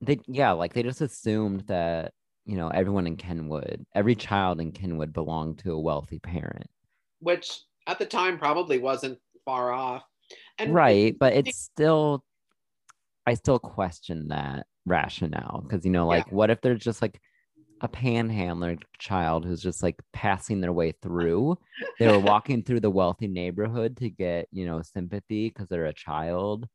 They Yeah, like they just assumed that, you know, everyone in Kenwood, every child in Kenwood belonged to a wealthy parent. Which at the time probably wasn't far off. And right, but it's still... I still question that rationale because, you know, like, yeah. what if there's just like a panhandler child who's just like passing their way through? They were walking through the wealthy neighborhood to get, you know, sympathy because they're a child.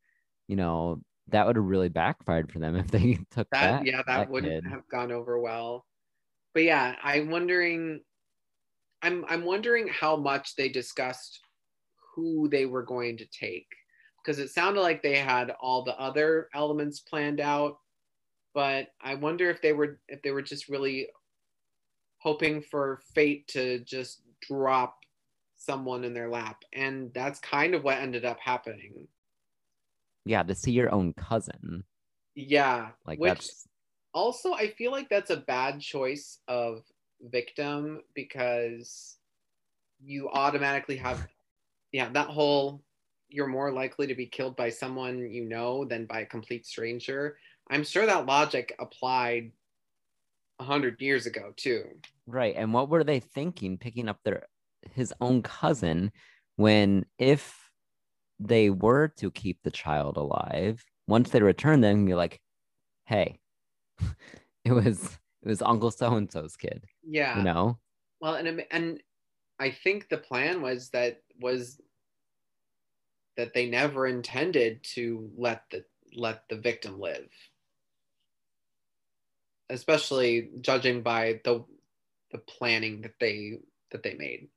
You know, that would have really backfired for them if they took that. that yeah, that, that wouldn't kid. have gone over well. But yeah, I'm wondering, I'm I'm wondering how much they discussed who they were going to take. Because it sounded like they had all the other elements planned out, but I wonder if they were if they were just really hoping for fate to just drop someone in their lap, and that's kind of what ended up happening. Yeah, to see your own cousin. Yeah, like which that's... also I feel like that's a bad choice of victim because you automatically have yeah that whole. You're more likely to be killed by someone you know than by a complete stranger. I'm sure that logic applied a hundred years ago too. Right, and what were they thinking, picking up their his own cousin, when if they were to keep the child alive, once they return them, you're like, hey, it was it was Uncle So and So's kid. Yeah, you know. Well, and and I think the plan was that was. that they never intended to let the let the victim live. Especially judging by the the planning that they that they made.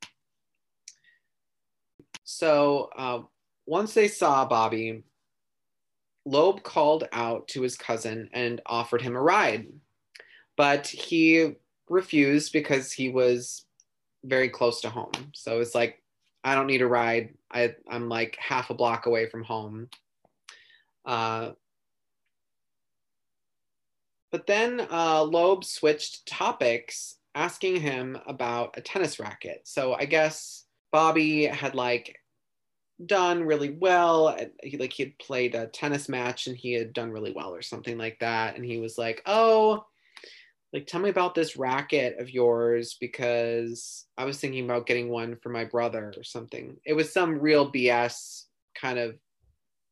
So uh, once they saw Bobby, Loeb called out to his cousin and offered him a ride, but he refused because he was very close to home. So it's like, I don't need a ride. I, I'm like half a block away from home. Uh, but then uh, Loeb switched topics, asking him about a tennis racket. So I guess Bobby had like done really well. He like he had played a tennis match and he had done really well or something like that. And he was like, oh, like, tell me about this racket of yours because I was thinking about getting one for my brother or something. It was some real B S kind of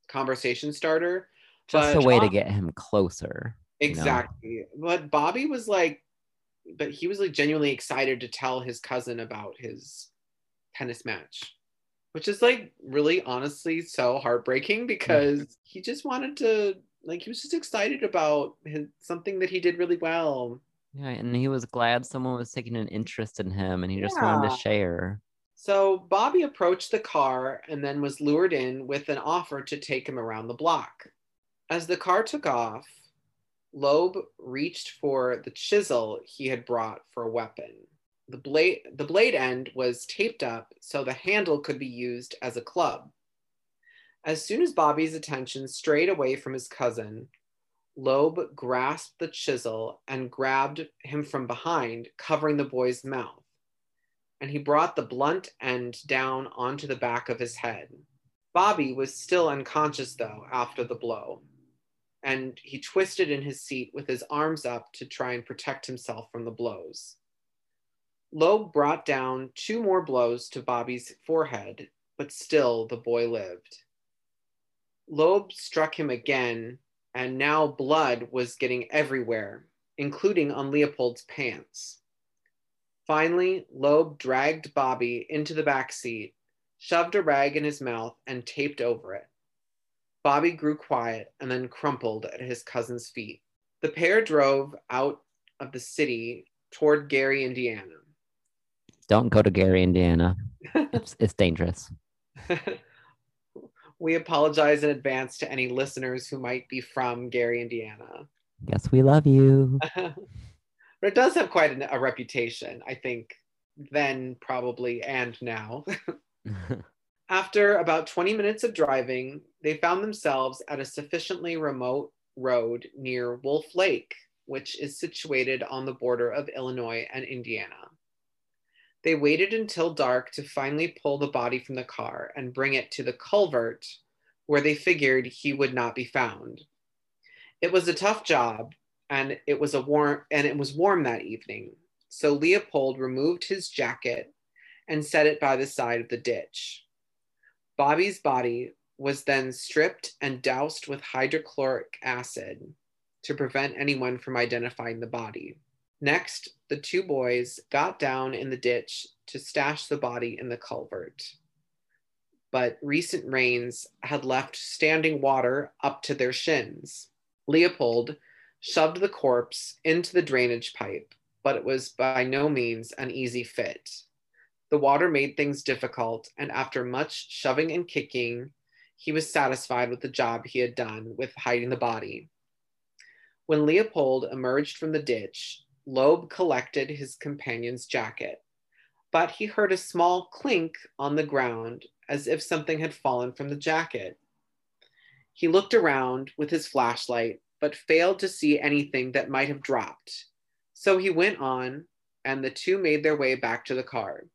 conversation starter. Just but a way Bob, to get him closer. Exactly. You know? But Bobby was like, but he was like genuinely excited to tell his cousin about his tennis match, which is like really honestly so heartbreaking because mm-hmm. he just wanted to, like, he was just excited about his, something that he did really well. Yeah, and he was glad someone was taking an interest in him and he just yeah. wanted to share. So Bobby approached the car and then was lured in with an offer to take him around the block. As the car took off, Loeb reached for the chisel he had brought for a weapon. The blade, the blade end was taped up so the handle could be used as a club. As soon as Bobby's attention strayed away from his cousin, Loeb grasped the chisel and grabbed him from behind, covering the boy's mouth, and he brought the blunt end down onto the back of his head. Bobby was still unconscious, though, after the blow. and he twisted in his seat with his arms up to try and protect himself from the blows. Loeb brought down two more blows to Bobby's forehead, but still the boy lived. Loeb struck him again, and now blood was getting everywhere, including on Leopold's pants. Finally, Loeb dragged Bobby into the back seat, shoved a rag in his mouth, and taped over it. Bobby grew quiet and then crumpled at his cousin's feet. The pair drove out of the city toward Gary, Indiana. Don't go to Gary, Indiana. It's, it's dangerous. We apologize in advance to any listeners who might be from Gary, Indiana. Yes, we love you. But it does have quite an, a reputation, I think, then probably and now. After about twenty minutes of driving, they found themselves at a sufficiently remote road near Wolf Lake, which is situated on the border of Illinois and Indiana. They waited until dark to finally pull the body from the car and bring it to the culvert, where they figured he would not be found. It was a tough job, and it was a warm and it was warm that evening, so Leopold removed his jacket and set it by the side of the ditch. Bobby's body was then stripped and doused with hydrochloric acid to prevent anyone from identifying the body. Next, the two boys got down in the ditch to stash the body in the culvert, but recent rains had left standing water up to their shins. Leopold shoved the corpse into the drainage pipe, but it was by no means an easy fit. The water made things difficult, and after much shoving and kicking, he was satisfied with the job he had done with hiding the body. When Leopold emerged from the ditch, Loeb collected his companion's jacket, but he heard a small clink on the ground as if something had fallen from the jacket. He looked around with his flashlight, but failed to see anything that might have dropped. So he went on, and the two made their way back to the car.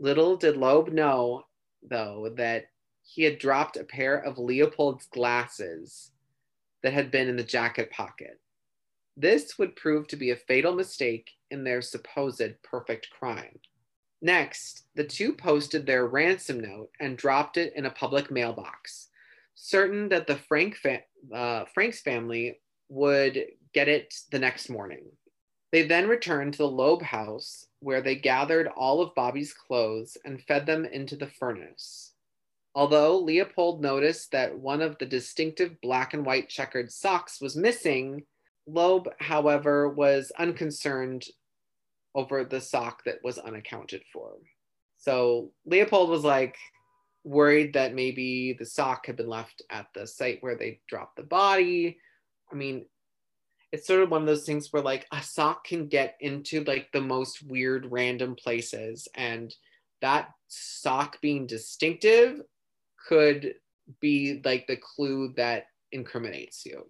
Little did Loeb know, though, that he had dropped a pair of Leopold's glasses that had been in the jacket pocket. This would prove to be a fatal mistake in their supposed perfect crime. Next, the two posted their ransom note and dropped it in a public mailbox, certain that the Frank fa- uh, Frank's family would get it the next morning. They then returned to the Loeb house, where they gathered all of Bobby's clothes and fed them into the furnace. Although Leopold noticed that one of the distinctive black and white checkered socks was missing, Loeb, however, was unconcerned over the sock that was unaccounted for. So Leopold was like worried that maybe the sock had been left at the site where they dropped the body. I mean, it's sort of one of those things where like a sock can get into like the most weird random places, and that sock being distinctive could be like the clue that incriminates you.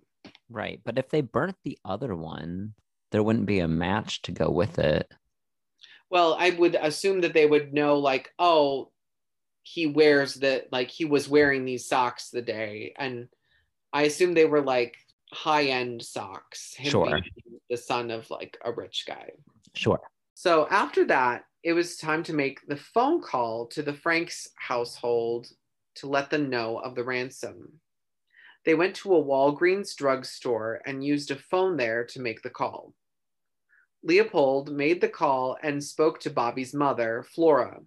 Right. But if they burnt the other one, there wouldn't be a match to go with it. Well, I would assume that they would know like, oh, he wears that, like he was wearing these socks the day. And I assume they were like, high-end socks, him sure. being the son of like a rich guy. Sure. So after that, it was time to make the phone call to the Franks household to let them know of the ransom. They went to a Walgreens drugstore and used a phone there to make the call. Leopold made the call and spoke to Bobby's mother, Flora.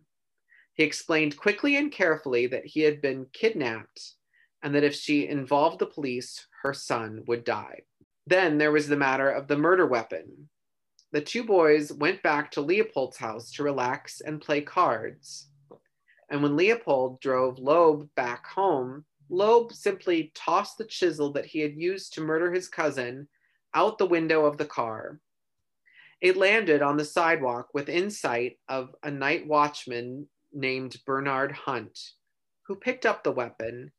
He explained quickly and carefully that he had been kidnapped and that if she involved the police, her son would die. Then there was the matter of the murder weapon. The two boys went back to Leopold's house to relax and play cards. And when Leopold drove Loeb back home, Loeb simply tossed the chisel that he had used to murder his cousin out the window of the car. It landed on the sidewalk within sight of a night watchman named Bernard Hunt, who picked up the weapon,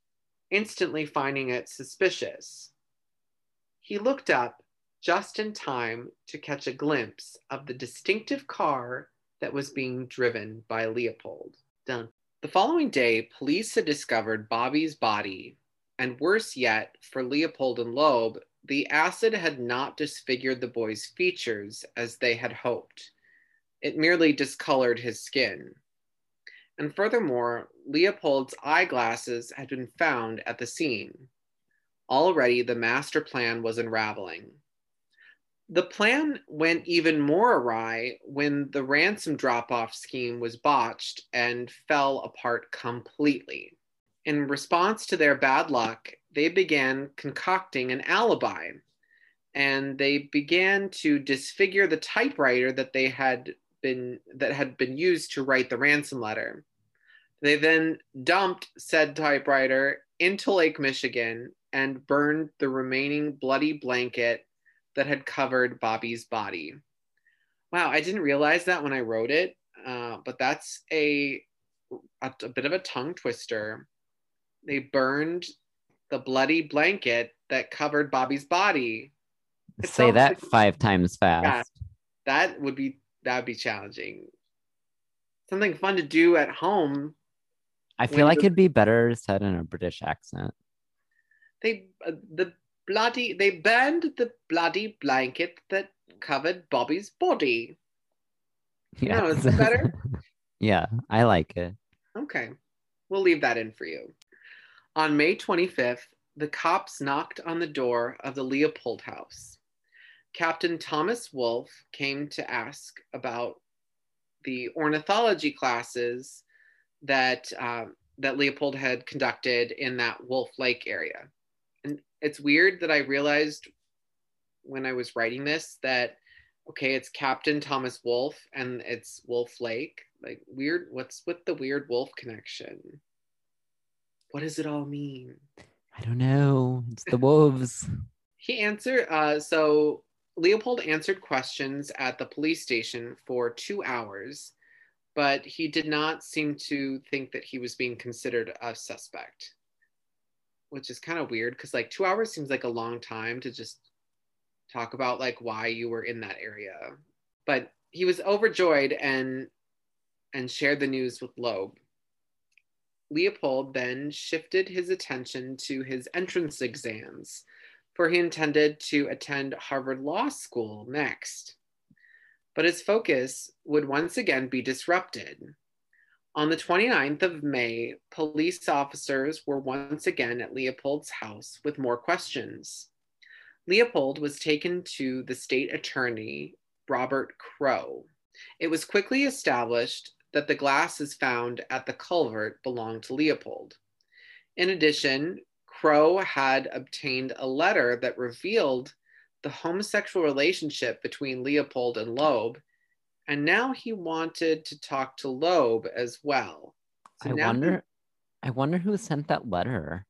instantly finding it suspicious. He looked up just in time to catch a glimpse of the distinctive car that was being driven by Leopold. Dun. The following day, police had discovered Bobby's body And worse yet, for Leopold and Loeb, the acid had not disfigured the boy's features as they had hoped. It merely discolored his skin. And furthermore, Leopold's eyeglasses had been found at the scene. Already the master plan was unraveling. The plan went even more awry when the ransom drop-off scheme was botched and fell apart completely. In response to their bad luck, they began concocting an alibi, and they began to disfigure the typewriter that they had been that had been used to write the ransom letter. They then dumped said typewriter into Lake Michigan and burned the remaining bloody blanket that had covered Bobby's body. Wow, I didn't realize that when I wrote it, uh, but that's a, a, a bit of a tongue twister. They burned the bloody blanket that covered Bobby's body. It Say that like, five times fast. Yeah, that would be that would be challenging. Something fun to do at home. I feel like it'd be better said in a British accent. They uh, the bloody they burned the bloody blanket that covered Bobby's body. Yeah, no, is that better? Yeah, I like it. Okay, we'll leave that in for you. On May twenty-fifth, the cops knocked on the door of the Leopold house. Captain Thomas Wolfe came to ask about the ornithology classes that, uh, that Leopold had conducted in that Wolf Lake area. And it's weird that I realized when I was writing this that, okay, it's Captain Thomas Wolfe and it's Wolf Lake. Like, weird, what's with the weird wolf connection? What does it all mean? I don't know. It's the wolves. He answered, uh, so Leopold answered questions at the police station for two hours, but he did not seem to think that he was being considered a suspect, which is kind of weird because like two hours seems like a long time to just talk about like why you were in that area. But he was overjoyed and and shared the news with Loeb. Leopold then shifted his attention to his entrance exams, for he intended to attend Harvard Law School next. But his focus would once again be disrupted. On the twenty-ninth of May, police officers were once again at Leopold's house with more questions. Leopold was taken to the state attorney, Robert Crowe. It was quickly established that the glasses found at the culvert belonged to Leopold. In addition, Crowe had obtained a letter that revealed the homosexual relationship between Leopold and Loeb, and now he wanted to talk to Loeb as well. So I wonder, he, I wonder who sent that letter.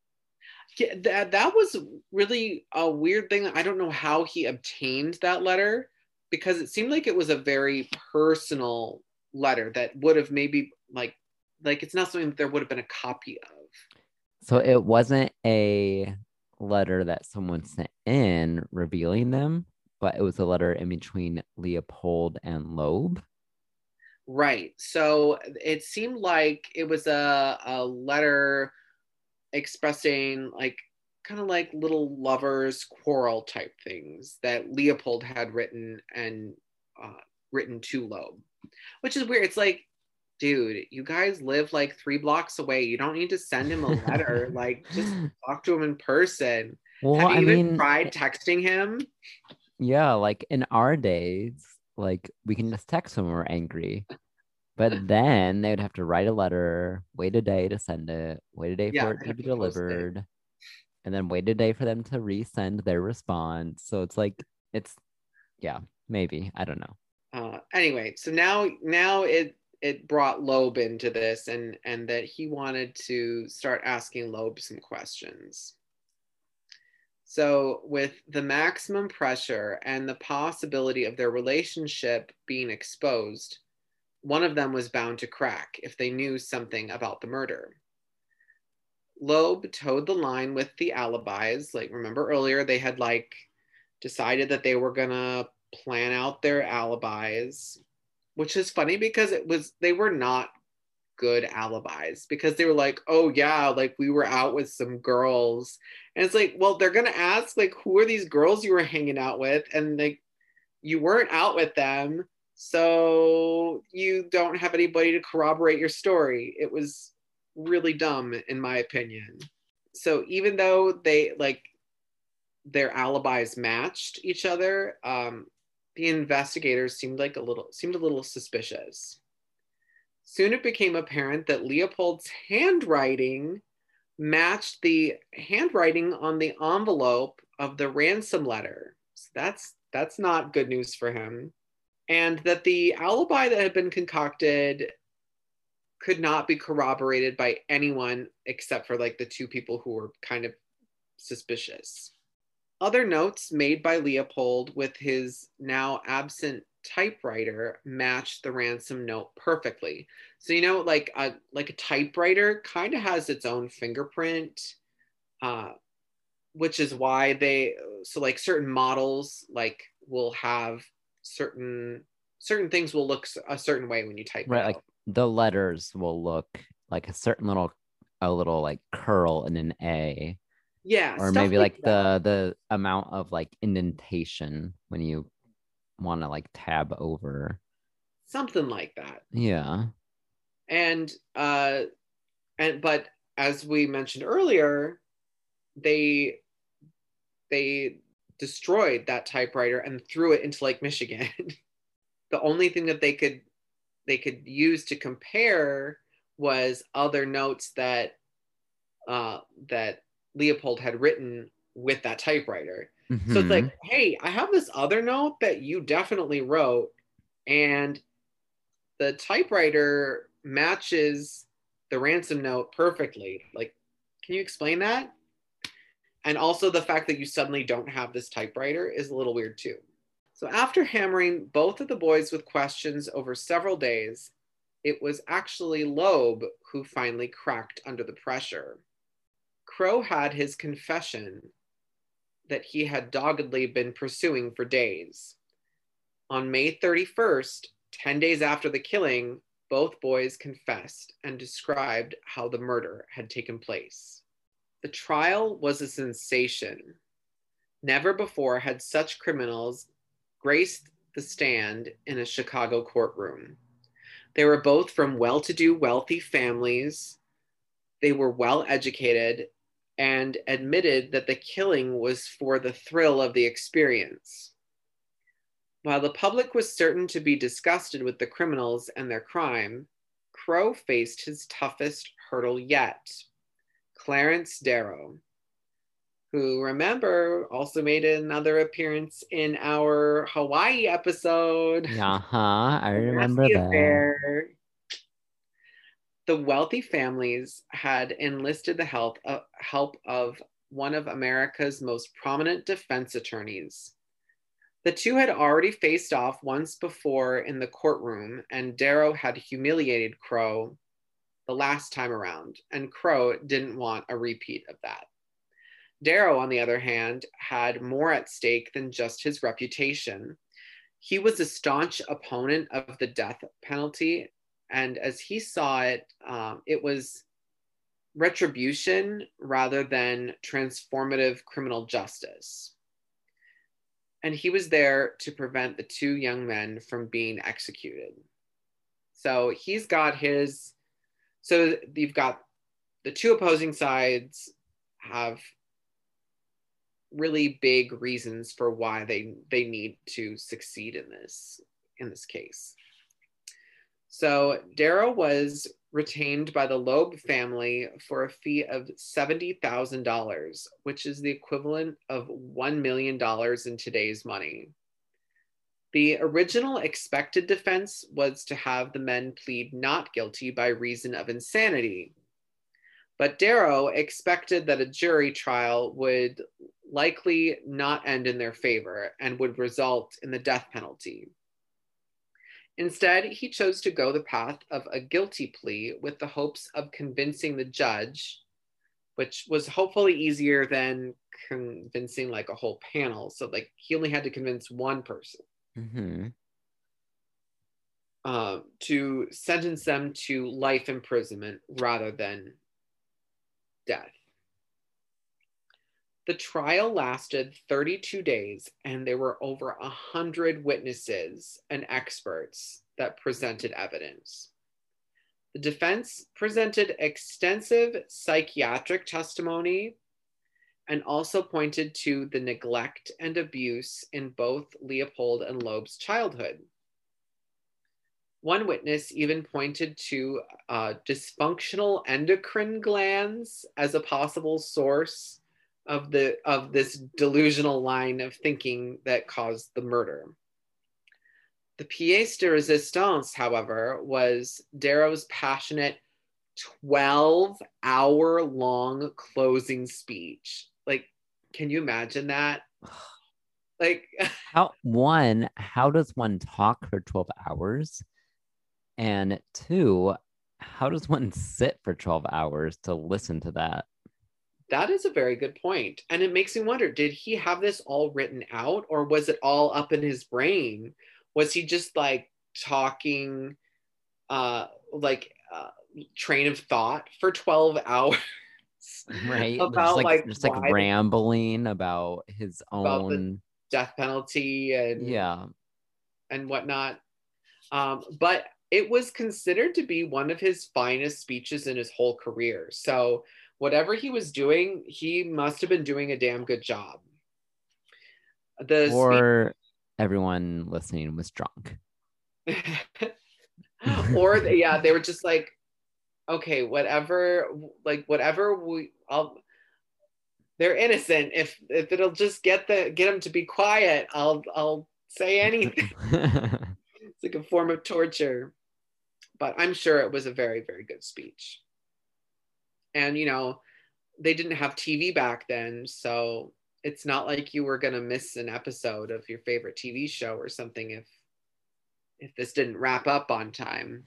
Yeah, that, that was really a weird thing. I don't know how he obtained that letter because it seemed like it was a very personal letter that would have maybe like like it's not something that there would have been a copy of. So it wasn't a letter that someone sent in revealing them, but it was a letter in between Leopold and Loeb. Right. So it seemed like it was a, a letter expressing like kind of like little lovers quarrel type things that Leopold had written and uh, written to Loeb. Which is weird. It's like, dude, you guys live like three blocks away. You don't need to send him a letter. Like, just talk to him in person. Well, Have you I even mean, tried texting him? Yeah, like in our days, like we can just text when we're angry. But then they would have to write a letter, wait a day to send it, wait a day yeah, for it to be delivered, and then wait a day for them to resend their response. So it's like, it's, yeah, maybe. I don't know. Uh, anyway, so now now it it brought Loeb into this and and that he wanted to start asking Loeb some questions. So with the maximum pressure and the possibility of their relationship being exposed, one of them was bound to crack if they knew something about the murder. Loeb towed the line with the alibis. Like, remember earlier, they had like decided that they were gonna plan out their alibis, which is funny because it was they were not good alibis, because they were like, oh yeah, like we were out with some girls. And it's like, well, they're gonna ask, like, who are these girls you were hanging out with? And like, you weren't out with them, so you don't have anybody to corroborate your story. It was really dumb, in my opinion. So even though they, like, their alibis matched each other, um, the investigators seemed like a little seemed a little suspicious. Soon it became apparent that Leopold's handwriting matched the handwriting on the envelope of the ransom letter. So that's that's not good news for him. And that the alibi that had been concocted could not be corroborated by anyone except for like the two people who were kind of suspicious. Other notes made by Leopold with his now absent typewriter matched the ransom note perfectly. So, you know, like a, like a typewriter kind of has its own fingerprint, uh, which is why they, so like certain models, like will have certain, certain things will look a certain way when you type. Right, like the letters will look like a certain little, a little like curl in an A. Yeah, or maybe like, like the the amount of like indentation when you want to like tab over, something like that. Yeah, and uh, and but as we mentioned earlier, they they destroyed that typewriter and threw it into Lake Michigan. The only thing that they could they could use to compare was other notes that uh, that. Leopold had written with that typewriter. Mm-hmm. So it's like, hey, I have this other note that you definitely wrote, and the typewriter matches the ransom note perfectly. Like, can you explain that? And also the fact that you suddenly don't have this typewriter is a little weird too. So after hammering both of the boys with questions over several days, it was actually Loeb who finally cracked under the pressure. Crowe had his confession that he had doggedly been pursuing for days. On May thirty-first, ten days after the killing, both boys confessed and described how the murder had taken place. The trial was a sensation. Never before had such criminals graced the stand in a Chicago courtroom. They were both from well-to-do, wealthy families. They were well-educated and admitted that the killing was for the thrill of the experience. While the public was certain to be disgusted with the criminals and their crime, Crowe faced his toughest hurdle yet, Clarence Darrow, who, remember, also made another appearance in our Hawaii episode. Uh-huh, I remember that. Affair. The wealthy families had enlisted the help of, help of one of America's most prominent defense attorneys. The two had already faced off once before in the courtroom, and Darrow had humiliated Crowe the last time around, and Crowe didn't want a repeat of that. Darrow, on the other hand, had more at stake than just his reputation. He was a staunch opponent of the death penalty, and as he saw it, um, it was retribution rather than transformative criminal justice. And he was there to prevent the two young men from being executed. So he's got his, so you've got the two opposing sides have really big reasons for why they, they need to succeed in this, in this case. So Darrow was retained by the Loeb family for a fee of seventy thousand dollars, which is the equivalent of one million dollars in today's money. The original expected defense was to have the men plead not guilty by reason of insanity. But Darrow expected that a jury trial would likely not end in their favor and would result in the death penalty. Instead, he chose to go the path of a guilty plea with the hopes of convincing the judge, which was hopefully easier than convincing like a whole panel. So like he only had to convince one person. Mm-hmm. uh, to sentence them to life imprisonment rather than death. The trial lasted thirty-two days, and there were over a hundred witnesses and experts that presented evidence. The defense presented extensive psychiatric testimony and also pointed to the neglect and abuse in both Leopold and Loeb's childhood. One witness even pointed to uh, dysfunctional endocrine glands as a possible source of, the, of this delusional line of thinking that caused the murder. The pièce de résistance, however, was Darrow's passionate twelve hour long closing speech. Like, can you imagine that? Like, how, one, how does one talk for twelve hours? And two, how does one sit for twelve hours to listen to that? That is a very good point. And it makes me wonder, did he have this all written out, or was it all up in his brain? Was he just like talking, uh, like uh, train of thought for twelve hours? Right. About like, like just like rambling about his about own death penalty and yeah, and whatnot. Um, but it was considered to be one of his finest speeches in his whole career. So whatever he was doing, he must have been doing a damn good job. The or everyone listening was drunk. Or they, yeah, they were just like, okay, whatever, like whatever we, I'll, they're innocent. If if it'll just get the get them to be quiet, I'll I'll say anything. It's like a form of torture, but I'm sure it was a very, very good speech. And you know, they didn't have T V back then, so it's not like you were gonna miss an episode of your favorite T V show or something if if this didn't wrap up on time.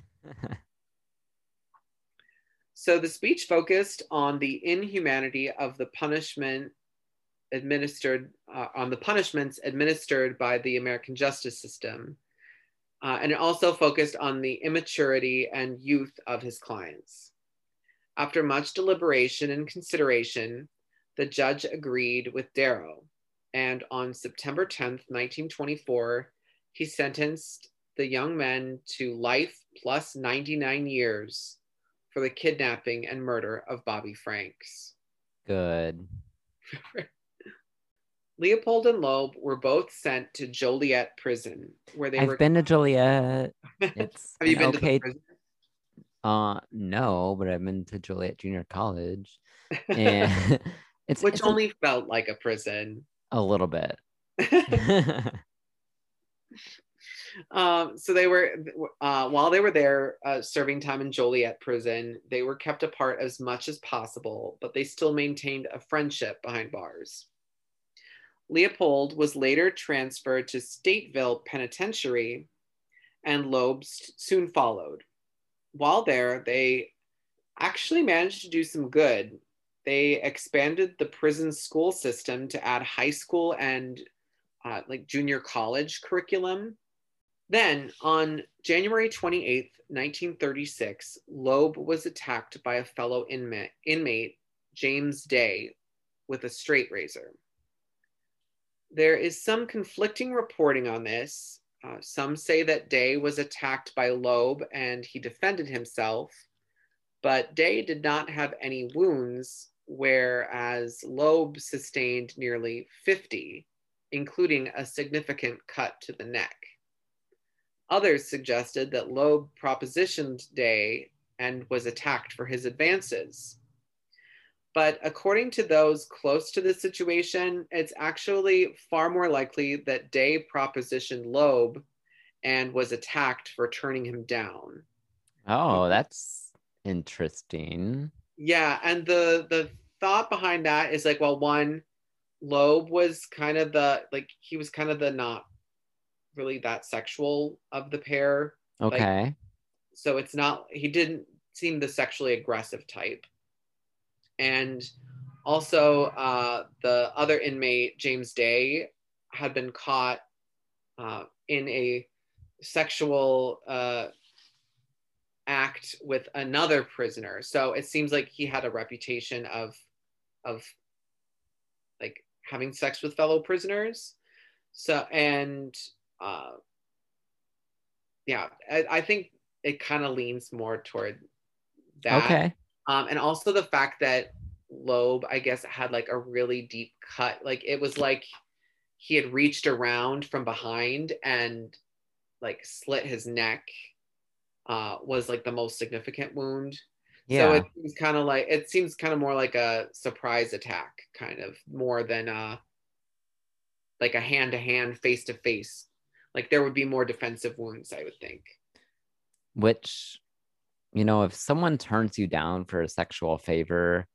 So the speech focused on the inhumanity of the punishment administered, uh, on the punishments administered by the American justice system. Uh, and it also focused on the immaturity and youth of his clients. After much deliberation and consideration, the judge agreed with Darrow. And on September tenth, nineteen twenty-four, he sentenced the young men to life plus ninety-nine years for the kidnapping and murder of Bobby Franks. Good. Leopold and Loeb were both sent to Joliet prison, where they I've were- I've been to Joliet. It's Have you been okay... to the prison? Uh, no, but I've been to Joliet Junior College. And it's, Which it's only a... felt like a prison. A little bit. Um, so they were, uh, while they were there uh, serving time in Joliet prison, they were kept apart as much as possible, but they still maintained a friendship behind bars. Leopold was later transferred to Stateville Penitentiary, and Loeb soon followed. While there, they actually managed to do some good. They expanded the prison school system to add high school and uh, like junior college curriculum. Then, on January twenty-eighth, nineteen thirty-six, Loeb was attacked by a fellow inmate, inmate, James Day, with a straight razor. There is some conflicting reporting on this. Uh, some say that Day was attacked by Loeb and he defended himself, but Day did not have any wounds, whereas Loeb sustained nearly fifty, including a significant cut to the neck. Others suggested that Loeb propositioned Day and was attacked for his advances. But according to those close to the situation, it's actually far more likely that Day propositioned Loeb and was attacked for turning him down. Oh, that's interesting. Yeah, and the, the thought behind that is like, well, one, Loeb was kind of the, like, he was kind of the not really that sexual of the pair. Okay. Like, so it's not, he didn't seem the sexually aggressive type. And also uh, the other inmate, James Day, had been caught uh, in a sexual uh, act with another prisoner. So it seems like he had a reputation of, of like having sex with fellow prisoners. So, and uh, yeah, I, I think it kind of leans more toward that. Okay. Um, and also the fact that Loeb, I guess, had like a really deep cut. Like it was like he had reached around from behind and like slit his neck, uh, was like the most significant wound. Yeah. So it seems kind of like, it seems kind of more like a surprise attack kind of more than a, like a hand-to-hand, face-to-face. Like there would be more defensive wounds, I would think. Which, you know, if someone turns you down for a sexual favor,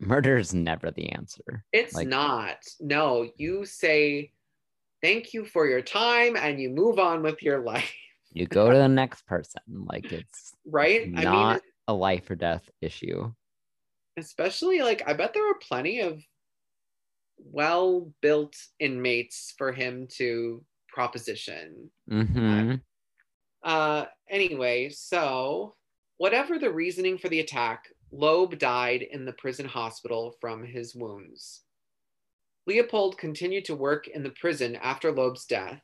murder is never the answer. It's like, not. No, you say, thank you for your time, and you move on with your life. You go to the next person. Like it's right? not I mean, a life or death issue. Especially like, I bet there were plenty of well-built inmates for him to proposition. Mm-hmm. Uh, anyway, so whatever the reasoning for the attack, Loeb died in the prison hospital from his wounds. Leopold continued to work in the prison after Loeb's death,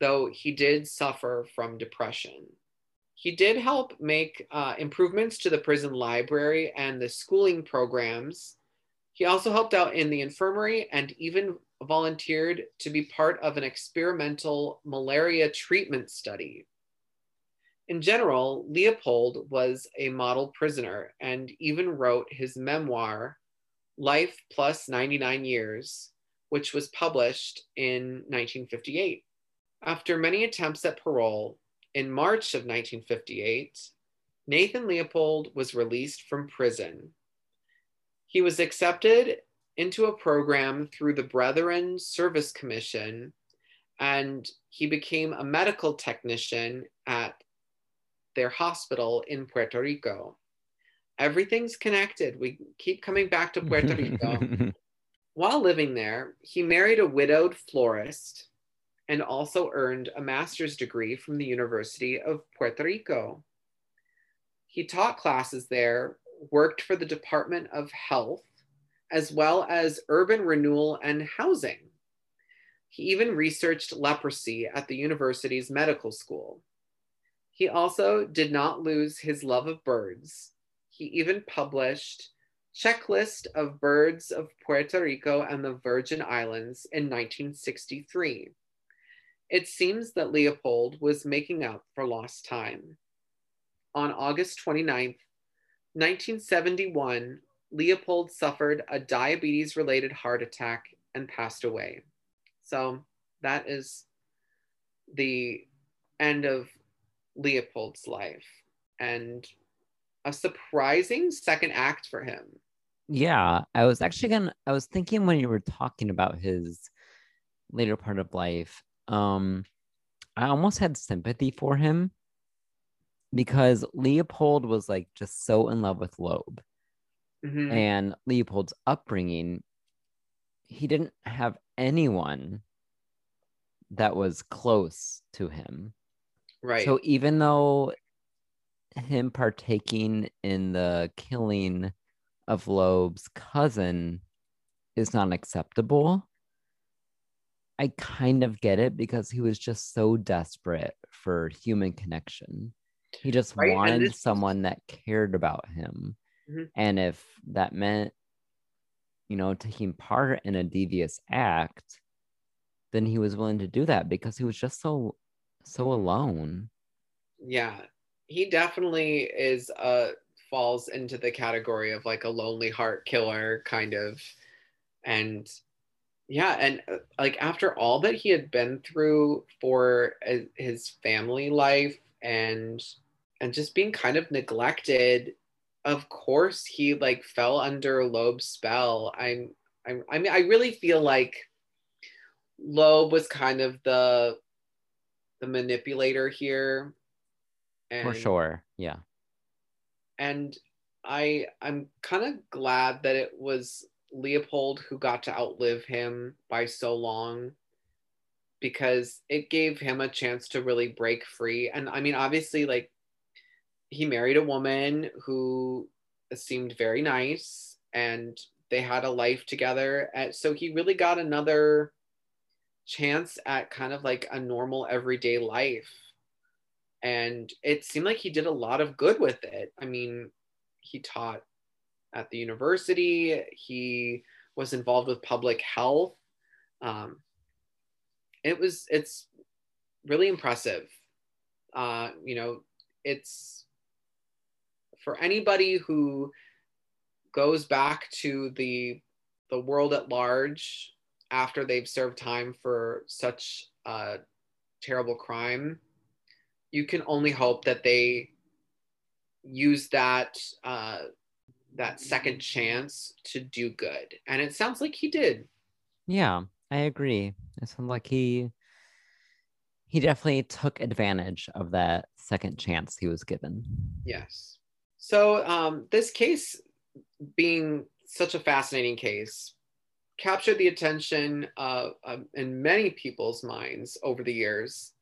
though he did suffer from depression. He did help make uh, improvements to the prison library and the schooling programs. He also helped out in the infirmary and even volunteered to be part of an experimental malaria treatment study. In general, Leopold was a model prisoner and even wrote his memoir, Life Plus ninety-nine years, which was published in nineteen fifty-eight. After many attempts at parole, in March of nineteen fifty-eight, Nathan Leopold was released from prison. He was accepted into a program through the Brethren Service Commission, and he became a medical technician at their hospital in Puerto Rico. Everything's connected. We keep coming back to Puerto Rico. While living there, he married a widowed florist and also earned a master's degree from the University of Puerto Rico. He taught classes there, worked for the Department of Health, as well as urban renewal and housing. He even researched leprosy at the university's medical school. He also did not lose his love of birds. He even published Checklist of Birds of Puerto Rico and the Virgin Islands in nineteen sixty-three. It seems that Leopold was making up for lost time. On August twenty-ninth, nineteen seventy-one, Leopold suffered a diabetes-related heart attack and passed away. So that is the end of Leopold's life, and a surprising second act for him. Yeah, I was actually gonna, I was thinking when you were talking about his later part of life, um, I almost had sympathy for him because Leopold was like just so in love with Loeb, mm-hmm. and Leopold's upbringing, he didn't have anyone that was close to him. Right. So even though him partaking in the killing of Loeb's cousin is not acceptable, I kind of get it because he was just so desperate for human connection. He just right? wanted this- someone that cared about him. Mm-hmm. And if that meant, you know, taking part in a devious act, then he was willing to do that because he was just so... so alone. Yeah, he definitely is uh falls into the category of like a lonely heart killer kind of. And yeah, and uh, like after all that he had been through for uh, his family life and and just being kind of neglected, of course he like fell under Loeb's spell. I'm, I'm I mean I really feel like Loeb was kind of the the manipulator here. And, for sure, yeah. And I, I'm kind of glad that it was Leopold who got to outlive him by so long. because it gave him a chance to really break free. And I mean, obviously, like, he married a woman who seemed very nice and they had a life together. And so he really got another chance at kind of like a normal everyday life. And it seemed like he did a lot of good with it. I mean, he taught at the university. He was involved with public health. Um, it was, it's really impressive. Uh, you know, it's for anybody who goes back to the, the world at large after they've served time for such a terrible crime, you can only hope that they use that uh, that second chance to do good. And it sounds like he did. Yeah, I agree. It sounds like he, he definitely took advantage of that second chance he was given. Yes. So um, this case, being such a fascinating case, captured the attention of, of in many people's minds over the years,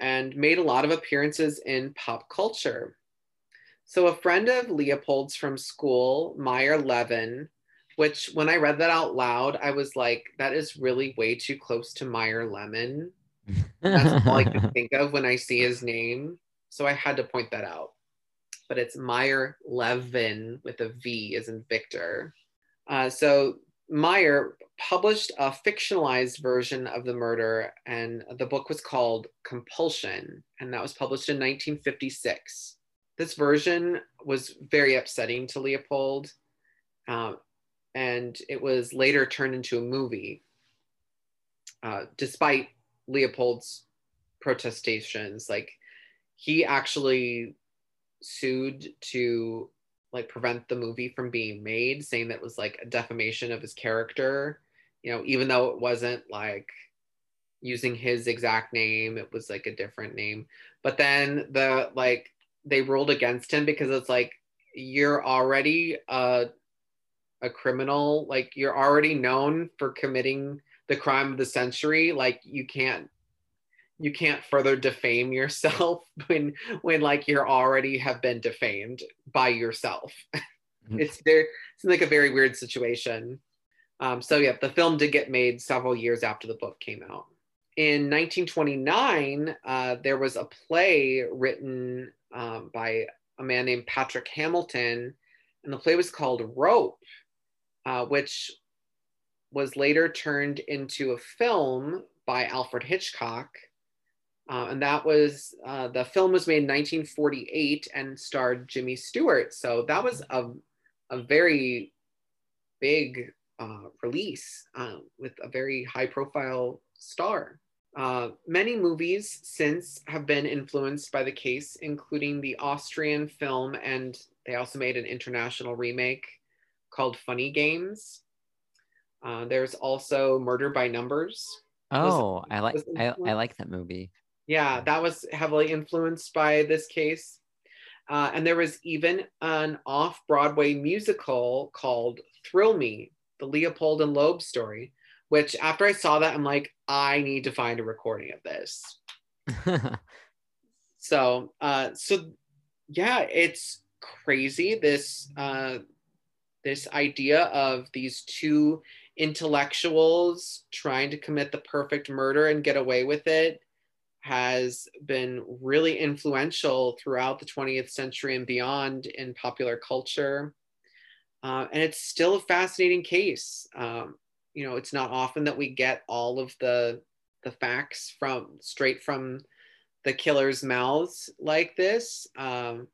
and made a lot of appearances in pop culture. So a friend of Leopold's from school, Meyer Levin, which when I read that out loud, I was like, that is really way too close to Meyer Lemon. That's all I can think of when I see his name. So I had to point that out. But it's Meyer Levin with a V as in Victor. Uh, so Meyer published a fictionalized version of the murder, and the book was called Compulsion, and that was published in nineteen fifty-six. This version was very upsetting to Leopold, uh, and it was later turned into a movie, uh, despite Leopold's protestations. Like, he actually sued to like prevent the movie from being made, saying that it was like a defamation of his character, you know, even though it wasn't like using his exact name, it was like a different name. But then the, like, they ruled against him because it's like, you're already a, a criminal, like you're already known for committing the crime of the century. Like, you can't, you can't further defame yourself when, when like you're already have been defamed by yourself. It's there. It's like a very weird situation. Um, so yeah, the film did get made several years after the book came out. In nineteen twenty-nine, uh, there was a play written um, by a man named Patrick Hamilton, and the play was called Rope, uh, which was later turned into a film by Alfred Hitchcock. Uh, and that was, uh, the film was made in nineteen forty-eight and starred Jimmy Stewart. So that was a, a very big uh, release uh, with a very high profile star. Uh, many movies since have been influenced by the case, including the Austrian film, and they also made an international remake called Funny Games. Uh, there's also Murder by Numbers. Oh, I like, I, I like that movie. Yeah, that was heavily influenced by this case. Uh, and there was even an off-Broadway musical called Thrill Me, the Leopold and Loeb story, which after I saw that, I'm like, I need to find a recording of this. So, uh, so yeah, it's crazy. This, uh, this idea of these two intellectuals trying to commit the perfect murder and get away with it has been really influential throughout the twentieth century and beyond in popular culture. Uh, and it's still a fascinating case. Um, you know, it's not often that we get all of the, the facts from straight from the killer's mouths like this. Um,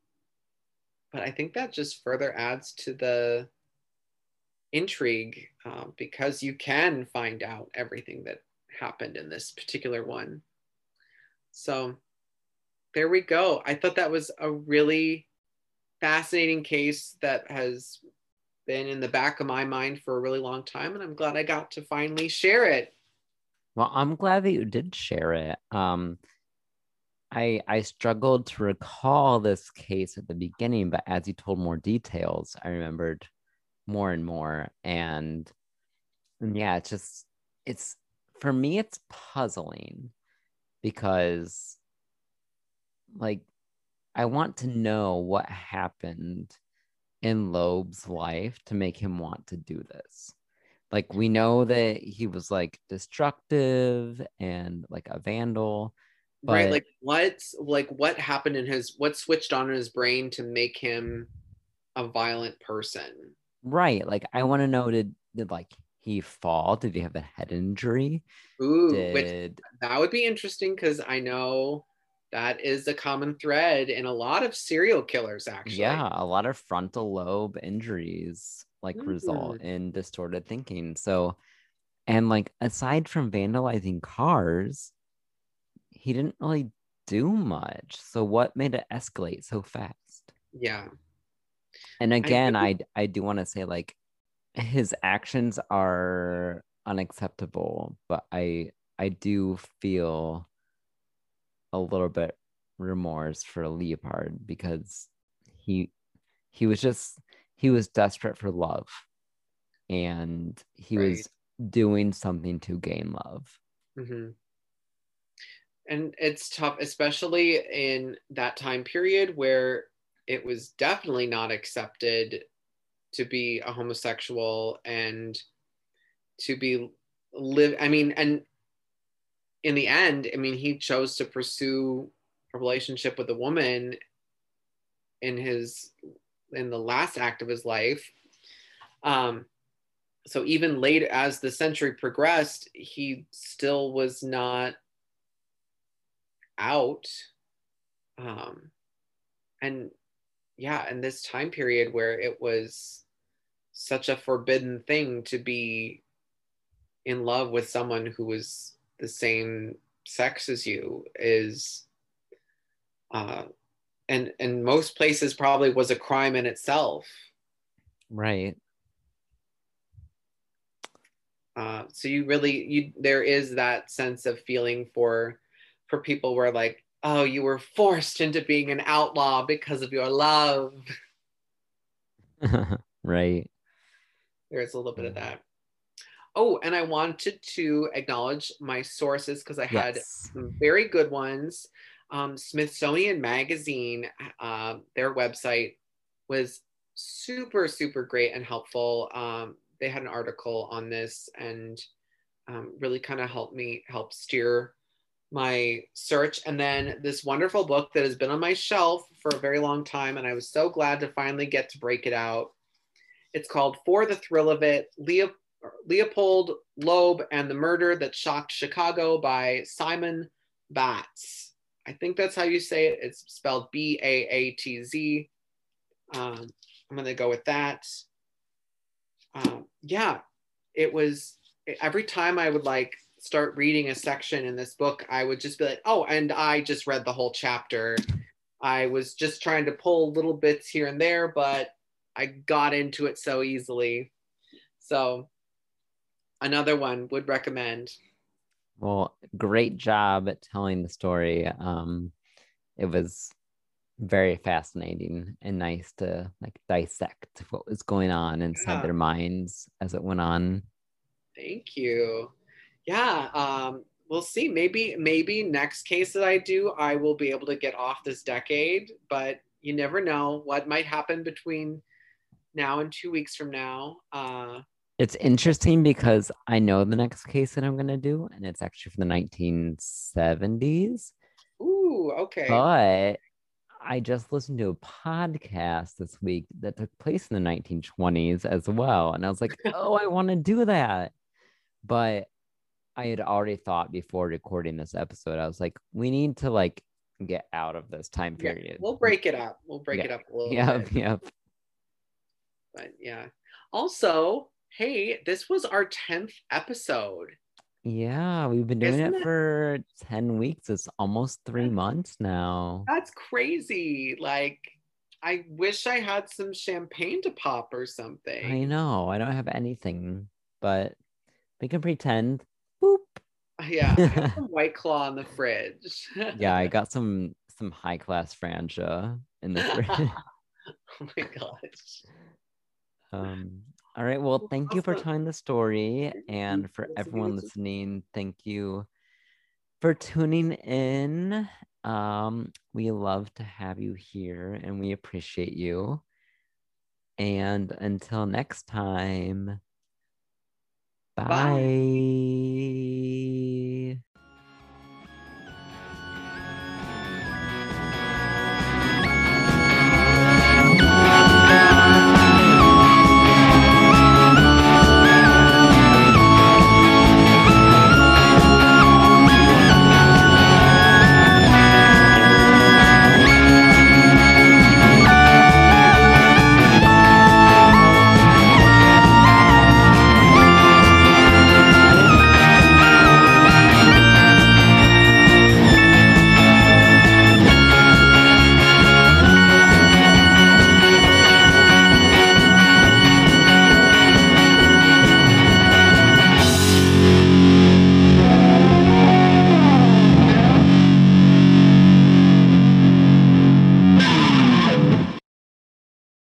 but I think that just further adds to the intrigue, uh, because you can find out everything that happened in this particular one. So there we go. I thought that was a really fascinating case that has been in the back of my mind for a really long time, and I'm glad I got to finally share it. Well, I'm glad that you did share it. Um, I, I struggled to recall this case at the beginning, but as you told more details, I remembered more and more. And yeah, it's just, it's for me, it's puzzling because, like, I want to know what happened in Loeb's life to make him want to do this. Like, we know that he was, like, destructive and, like, a vandal. But... Right, like, what's, like, what happened in his, what switched on in his brain to make him a violent person? Right, like, I want to know, did, did, like, he fall? Did he have a head injury? Ooh, did... which, that would be interesting, because I know that is a common thread in a lot of serial killers, actually. Yeah, a lot of frontal lobe injuries, like, mm-hmm. result in distorted thinking. So, and, like, aside from vandalizing cars, he didn't really do much. So what made it escalate so fast? Yeah. And again, I think- I, I do want to say, like, his actions are unacceptable, but I I do feel a little bit remorse for Leopold, because he he was just he was desperate for love, and he right. was doing something to gain love. Mm-hmm. And it's tough, especially in that time period where it was definitely not accepted to be a homosexual and to be live. I mean, and in the end, I mean, he chose to pursue a relationship with a woman in his, in the last act of his life. Um, so even later, as the century progressed, he still was not out. Um, and yeah, in this time period where it was such a forbidden thing to be in love with someone who was the same sex as you is, uh, and and most places probably was a crime in itself. Right. Uh, so you really, you there is that sense of feeling for, for people where, like, oh, you were forced into being an outlaw because of your love. Right. There is a little bit of that. Oh, and I wanted to acknowledge my sources, because I had yes. some very good ones. Um, Smithsonian Magazine, uh, their website was super, super great and helpful. Um, they had an article on this, and um, really kind of helped me help steer my search. And then this wonderful book that has been on my shelf for a very long time, and I was so glad to finally get to break it out. It's called For the Thrill of It, Leo- Leopold, Loeb, and the Murder That Shocked Chicago by Simon Baatz. I think that's how you say it. It's spelled B A A T Z. Um, I'm gonna go with that. Um, yeah, it was, every time I would like, start reading a section in this book, I would just be like, oh, and I just read the whole chapter. I was just trying to pull little bits here and there, but I got into it so easily. So another one would recommend. Well, great job at telling the story. Um, it was very fascinating and nice to like dissect what was going on inside yeah. their minds as it went on. Thank you. Yeah, um, we'll see. Maybe maybe next case that I do, I will be able to get off this decade, but you never know what might happen between now and two weeks from now. Uh, it's interesting because I know the next case that I'm going to do, and it's actually from the nineteen seventies. Ooh, okay. But I just listened to a podcast this week that took place in the nineteen twenties as well, and I was like, oh, I want to do that. But I had already thought before recording this episode, I was like, we need to like get out of this time period. Yeah, we'll break it up. We'll break yeah. it up a little yep, bit. Yep. But yeah. Also, hey, this was our tenth episode. Yeah, we've been doing it, it for ten weeks. It's almost three months now. That's crazy. Like, I wish I had some champagne to pop or something. I know. I don't have anything, but we can pretend. Boop. Yeah, I have some White Claw in the fridge. Yeah, I got some some high class Frangia in the fridge. Oh my gosh. Um, All right. Well, thank you for telling the story, and for everyone listening, thank you for tuning in. Um, we love to have you here, and we appreciate you. And until next time, bye. Bye.